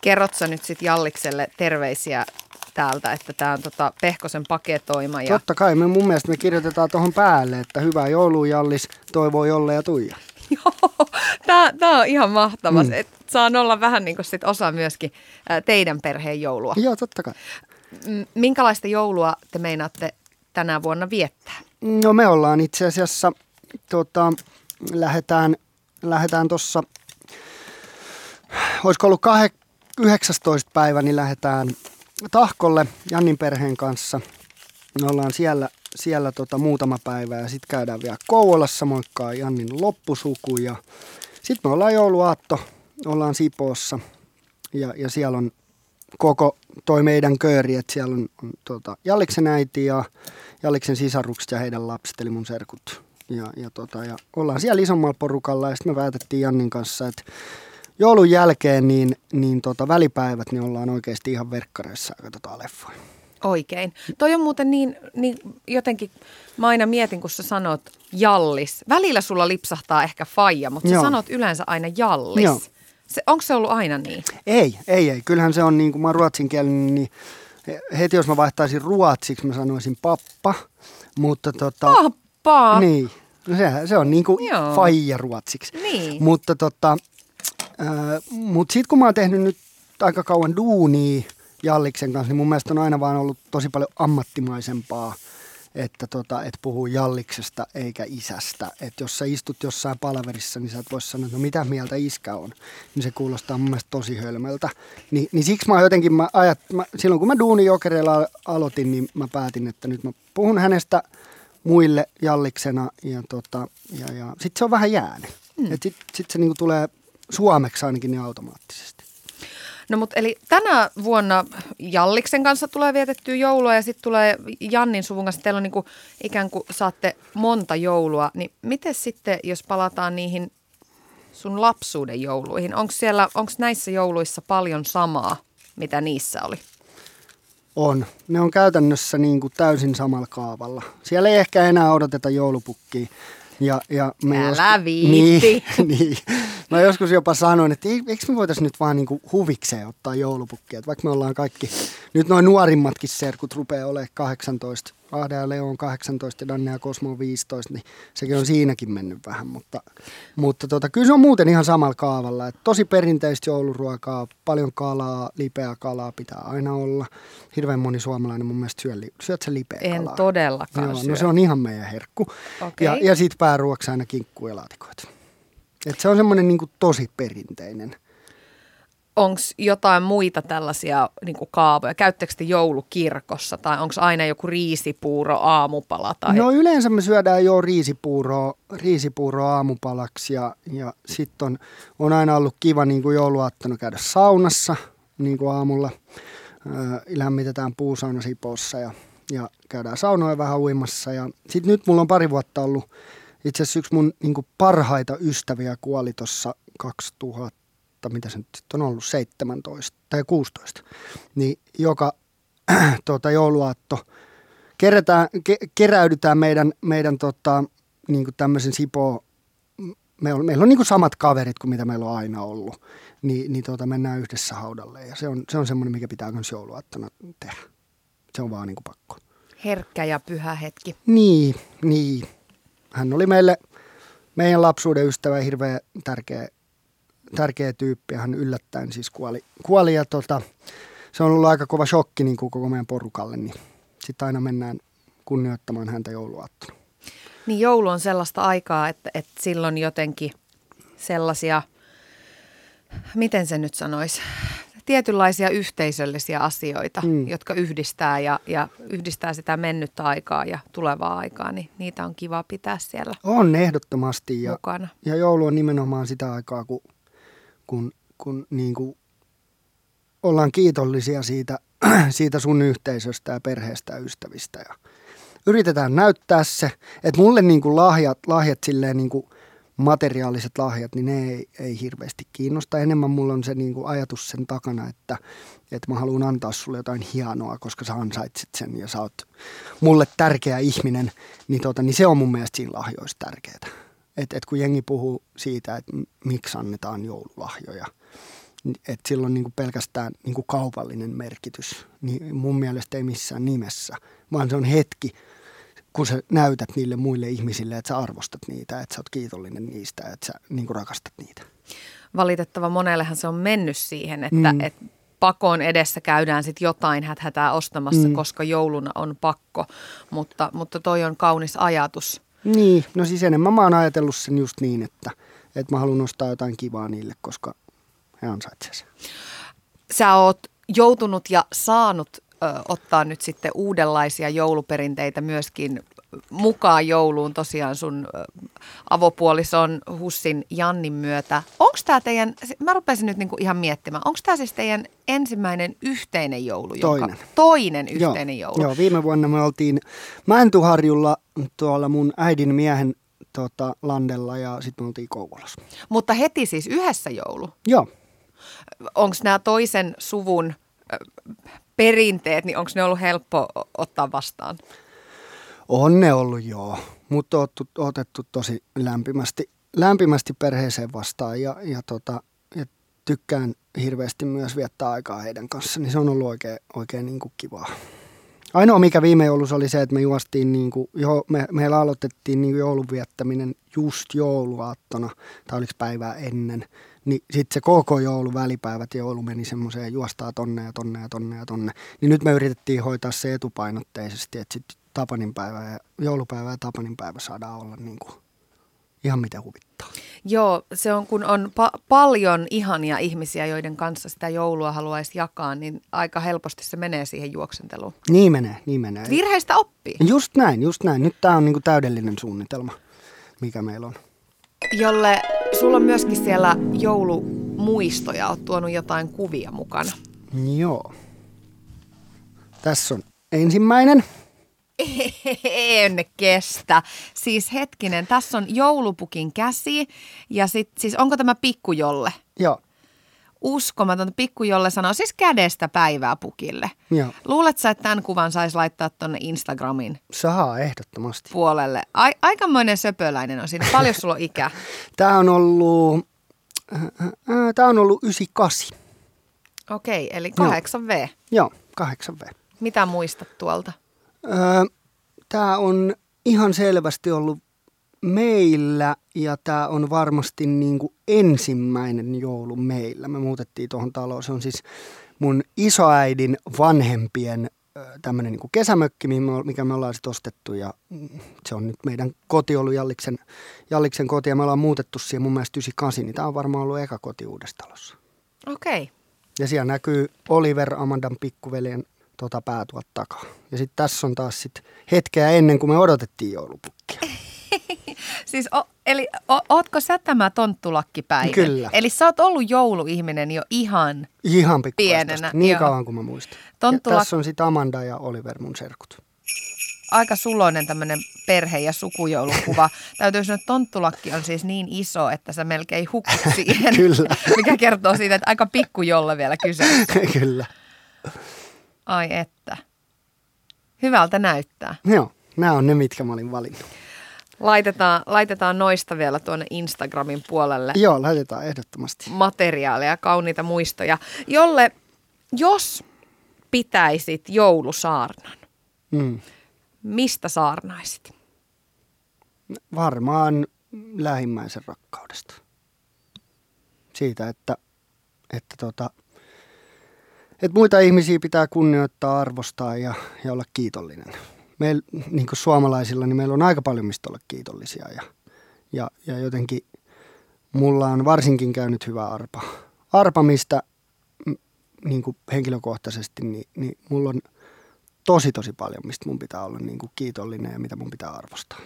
Kerrot sä nyt sitten Jallikselle terveisiä täältä, että tämä on tota Pehkosen paketoima. Ja... Totta kai, me mun mielestä me kirjoitetaan tuohon päälle, että hyvää joulua Jallis, toivoo Jolle ja Tuija. Joo, tämä on ihan mahtava. Mm. Saan olla vähän niin kuin sit osa myöskin teidän perheen joulua. Joo, totta kai. Minkälaista joulua te meinaatte tänä vuonna viettää? No me ollaan itse asiassa, tota, lähdetään tuossa, lähdetään olisiko ollut yhdeksästoista päivä, niin lähdetään Tahkolle Jannin perheen kanssa. Me ollaan siellä, siellä tota muutama päivä ja sitten käydään vielä Kouvolassa, moikkaa Jannin loppusuku. Ja sitten me ollaan jouluaatto, ollaan Sipoossa ja, ja siellä on koko toi meidän kööri, että siellä on, on tota Jalliksen äiti ja Jalliksen sisarukset ja heidän lapset, eli mun serkut. Ja, ja, tota, ja ollaan siellä isommalla porukalla ja sitten me väitettiin Jannin kanssa, että joulun jälkeen niin, niin tota, välipäivät niin ollaan oikeasti ihan verkkareissa ja katsotaan leffoja. Oikein. Toi on muuten niin, niin jotenkin, mä aina mietin, kun sä sanot Jallis. Välillä sulla lipsahtaa ehkä faija, mutta joo, sä sanot yleensä aina Jallis. Se, onko se ollut aina niin? Ei, ei, ei. Kyllähän se on niin kuin mä oon ruotsinkielinen, niin heti jos mä vaihtaisin ruotsiksi, mä sanoisin pappa. Mutta tota, pappa? Niin. No sehän, se on niin kuin faija ruotsiksi. Niin. Mutta tota... Mutta sitten kun mä oon tehnyt nyt aika kauan duunia Jalliksen kanssa, niin mun mielestä on aina vaan ollut tosi paljon ammattimaisempaa, että tota, et puhuu Jalliksesta eikä isästä. Että jos sä istut jossain palaverissa, niin sä et voi sanoa, että no mitä mieltä iskä on. Niin se kuulostaa mun mielestä tosi hölmöltä. Ni, niin siksi mä jotenkin, mä ajat, mä, silloin kun mä duuni Jokereilla aloitin, niin mä päätin, että nyt mä puhun hänestä muille Jalliksena. Ja, tota, ja, ja sitten se on vähän jäänyt. Mm. Sitten sit se niinku tulee... Suomeksi ainakin niin automaattisesti. No mutta eli tänä vuonna Jalliksen kanssa tulee vietettyä joulua ja sitten tulee Jannin suvun kanssa. Teillä on niinku, ikään kuin saatte monta joulua. Niin miten sitten, jos palataan niihin sun lapsuuden jouluihin, onko siellä, onko näissä jouluissa paljon samaa, mitä niissä oli? On. Ne on käytännössä niin kuin täysin samalla kaavalla. Siellä ei ehkä enää odoteta joulupukkia. Ja, ja mä Älä joskus, viitti. Niin, niin. Mä joskus jopa sanoin, että eikö me voitaisiin nyt vaan niinku huvikseen ottaa joulupukkia. Että vaikka me ollaan kaikki, nyt noin nuorimmatkin serkut rupeaa olemaan kahdeksantoista. Ahde ja Leo on kahdeksantoista ja Danne ja Cosmo on viisitoista, niin sekin on siinäkin mennyt vähän. Mutta, mutta tota, kyllä se on muuten ihan samalla kaavalla. Että tosi perinteistä jouluruokaa, paljon kalaa, lipeä kalaa pitää aina olla. Hirveän moni suomalainen mun mielestä syö, syöt se lipeä kalaa. En todellakaan Joo, syö. No se on ihan meidän herkku. Okay. Ja, ja sitten pääruoksi aina kinkkuu ja laatikoita. Et se on semmoinen niinku tosi perinteinen. Onko jotain muita tällaisia niinku kaavoja? Käyttekö te joulukirkossa tai onko aina joku riisipuuro aamupala? Tai... No yleensä me syödään jo riisipuuroa, riisipuuroa aamupalaksi ja, ja sitten on, on aina ollut kiva niinku jouluaattona käydä saunassa niinku aamulla. Öö, lämmitetään puusauna Sipossa ja, ja käydään saunoja vähän uimassa. Sitten nyt mulla on pari vuotta ollut itse asiassa yksi mun niinku parhaita ystäviä kuoli tuossa kaksituhatta. Mitä se nyt on ollut, seitsemäntoista tai kuusitoista, niin joka äh, tota, jouluaatto kerätään, ke, keräydytään meidän, meidän tota, niin kuin tämmöisen Sipo, me on, meillä on niin kuin samat kaverit kuin mitä meillä on aina ollut, Ni, niin tota, mennään yhdessä haudalle ja se on, se on semmoinen, mikä pitää myös jouluaattona tehdä. Se on vaan niin kuin pakko. Herkkä ja pyhä hetki. Niin, niin. Hän oli meille, meidän lapsuuden ystävä hirveän tärkeä Tärkeä tyyppi, hän yllättäen siis kuoli. kuoli ja tota, se on ollut aika kova shokki niin kuin koko meidän porukalle, niin sitten aina mennään kunnioittamaan häntä jouluaattona. Niin joulu on sellaista aikaa, että, että silloin jotenkin sellaisia, miten se nyt sanoisi, tietynlaisia yhteisöllisiä asioita, mm. jotka yhdistää ja, ja yhdistää sitä mennyttä aikaa ja tulevaa aikaa, niin niitä on kiva pitää siellä On ehdottomasti ja, mukana. Ja joulu on nimenomaan sitä aikaa, kun kun, kun niin kuin ollaan kiitollisia siitä, siitä sun yhteisöstä ja perheestä ja ystävistä. Ja yritetään näyttää se, että mulle niin kuin lahjat, lahjat silleen niin kuin materiaaliset lahjat, niin ne ei, ei hirveästi kiinnosta. Enemmän mulla on se niin kuin ajatus sen takana, että, että mä haluan antaa sulle jotain hienoa, koska sä ansaitset sen ja sä oot mulle tärkeä ihminen. Niin, tota, niin se on mun mielestä siinä lahjoissa tärkeää. Että et kun jengi puhuu siitä, että miksi annetaan joululahjoja, että sillä on niinku pelkästään niinku kaupallinen merkitys, niin mun mielestä ei missään nimessä, vaan se on hetki, kun sä näytät niille muille ihmisille, että sä arvostat niitä, että sä oot kiitollinen niistä, että sä niinku rakastat niitä. Valitettava monellehan se on mennyt siihen, että mm. et pakon edessä käydään sitten jotain häthätää ostamassa, mm. koska jouluna on pakko, mutta, mutta toi on kaunis ajatus. Niin, no siis enemmän mä oon ajatellut sen just niin, että, että mä haluan ostaa jotain kivaa niille, koska he ansaitsee sen. Sä oot joutunut ja saanut ö, ottaa nyt sitten uudenlaisia jouluperinteitä myöskin mukaan jouluun tosiaan sun ö, avopuolison Hussin Jannin myötä. Onks tää teidän, mä rupesin nyt niinku ihan miettimään, onks tää siis teidän ensimmäinen yhteinen joulu? Toinen. Jonka, toinen yhteinen joo, joulu. Joo, viime vuonna me oltiin Mäntyharjulla tuolla mun äidin miehen tota, landella ja sitten me oltiin Kouvolassa. Mutta heti siis yhdessä joulu? Joo. Onko nämä toisen suvun perinteet, niin onko ne ollut helppo ottaa vastaan? On ne ollut joo, mutta on otettu tosi lämpimästi, lämpimästi perheeseen vastaan ja, ja, tota, ja tykkään hirveästi myös viettää aikaa heidän kanssaan, niin se on ollut oikein, oikein niin kuin kivaa. Ainoa mikä viime joulussa oli se, että me juostiin, niin kuin, jo, me, meillä aloitettiin niin kuin joulun viettäminen just jouluaattona, tai oliko päivää ennen, niin sitten se koko joulu, välipäivät joulu meni semmoiseen juostaa tonne ja tonne ja tonne ja tonne. Niin nyt me yritettiin hoitaa se etupainotteisesti, että sitten tapaninpäivä ja joulupäivä ja tapaninpäivä saadaan olla niin kuin ihan mitä huvittaa. Joo, se on kun on pa- paljon ihania ihmisiä, joiden kanssa sitä joulua haluaisi jakaa, niin aika helposti se menee siihen juoksenteluun. Niin menee, niin menee. Virheistä oppii. Just näin, just näin. Nyt tämä on niinku täydellinen suunnitelma, mikä meillä on. Jolle, sulla on myöskin siellä joulumuistoja, oot tuonut jotain kuvia mukana. Joo. Tässä on ensimmäinen. En kestä. Siis hetkinen, tässä on joulupukin käsi ja sit, siis onko tämä pikkujolle? Joo. uskomatonta. Pikkujolle sanoo siis kädestä päivää pukille. Joo. Luuletko, että tämän kuvan saisi laittaa tuonne Instagramin? Saa ehdottomasti. Puolelle. Ai, aikamoinen söpöläinen on siinä. Paljon sulla on ikä? Tämä on ollut, äh, äh, tämä on ollut yhdeksänkymmentäkahdeksan. Okei, eli kahdeksan vuotta. Joo, kahdeksan vuotta. Mitä muistat tuolta? Öö, tämä on ihan selvästi ollut meillä ja tämä on varmasti niin kuin ensimmäinen joulu meillä. Me muutettiin tuohon taloon. Se on siis mun isoäidin vanhempien tämmöinen niin kuin kesämökki, mikä me ollaan sitten ostettu. Ja se on nyt meidän koti ollut Jalliksen, Jalliksen koti ja me ollaan muutettu siihen mun mielestä yhdeksänkymmentäkahdeksan. Niin tämä on varmaan ollut eka koti uudessa talossa. Okei. Okay. Ja siellä näkyy Oliver, Amandan pikkuveljen tota pää tuolta takaa. Ja sitten tässä on taas sit hetkeä ennen kuin me odotettiin joulupukkia. Siis o, eli o, ootko sä tämä tonttulakkipäivä? Kyllä. Eli sä oot ollut jouluihminen jo ihan, ihan pienenä. Niin joo. Kauan kuin mä muistan. Tonttulak... Tässä on sitten Amanda ja Oliver mun serkut. Aika suloinen tämmöinen perhe- ja sukujoulukuva. Täytyy sanoa, että tonttulakki on siis niin iso, että sä melkein hukut siihen. Kyllä. Mikä kertoo siitä, että aika pikkujolla vielä kyseessä. Kyllä. Ai että. Hyvältä näyttää. Joo, nämä on ne, mitkä mä olin valinnut. Laitetaan, laitetaan noista vielä tuonne Instagramin puolelle. Joo, laitetaan ehdottomasti. Materiaalia, kauniita muistoja. Jolle, jos pitäisit joulusaarnan, mm. mistä saarnaisit? Varmaan lähimmäisen rakkaudesta. Siitä, että, että, tota, että muita ihmisiä pitää kunnioittaa, arvostaa ja, ja olla kiitollinen. Meillä, niin kuin suomalaisilla, niin meillä on aika paljon mistä olla kiitollisia ja, ja, ja jotenkin mulla on varsinkin käynyt hyvä arpa. Arpa, mistä niin kuin henkilökohtaisesti, niin, niin mulla on tosi tosi paljon, mistä mun pitää olla niin kuin kiitollinen ja mitä mun pitää arvostaa.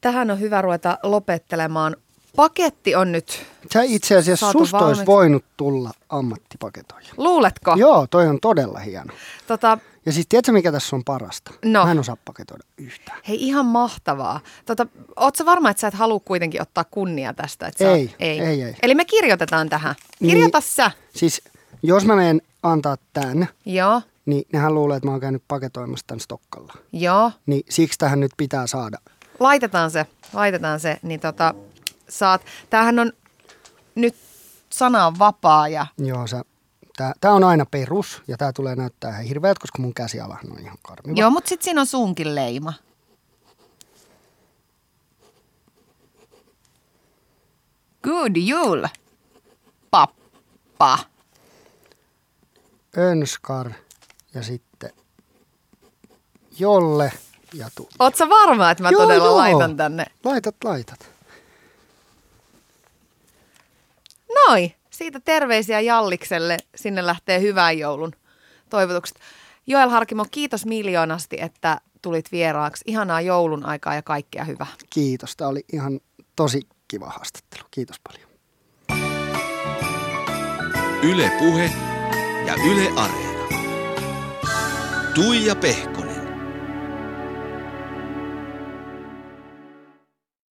Tähän on hyvä ruveta lopettelemaan. Paketti on nyt Sä itse asiassa susta olisi voinut tulla ammattipaketoja. Luuletko? Joo, toi on todella hieno. Tota, ja siis tiedätkö, mikä tässä on parasta? No. Mä en osaa paketoida yhtään. Hei, ihan mahtavaa. Tota, ootko varma, että sä et halua kuitenkin ottaa kunnia tästä? Että ei, sä, ei, ei, ei. Eli me kirjoitetaan tähän. Kirjoita niin, sä. Siis jos mä menen antaa tän, joo. niin nehän luulee, että mä oon käynyt paketoimassa tän Stokkalla. Joo. Niin siksi tähän nyt pitää saada. Laitetaan se, laitetaan se, niin tota... Saat. Tämähän on nyt sanaan vapaa. Ja... Joo, sä, tää, tää on aina perus ja tää tulee näyttää ihan hirveältä, koska mun käsialahan on ihan karmiva. Joo, mutta sit siinä on sunkin leima. Good jul, pappa. Önskar ja sitten Jolle ja Tuija. Oot sä varma, että mä joo, todella joo. laitan tänne? Laitat, laitat. Noi, siitä terveisiä Jallikselle. Sinne lähtee hyvän joulun toivotukset. Joel Harkimo, kiitos miljoonasti, että tulit vieraaksi. Ihanaa joulun aikaa ja kaikkea hyvää. Kiitos, tämä oli ihan tosi kiva haastattelu. Kiitos paljon. Yle Puhe ja Yle Areena. Tuija Pehkonen.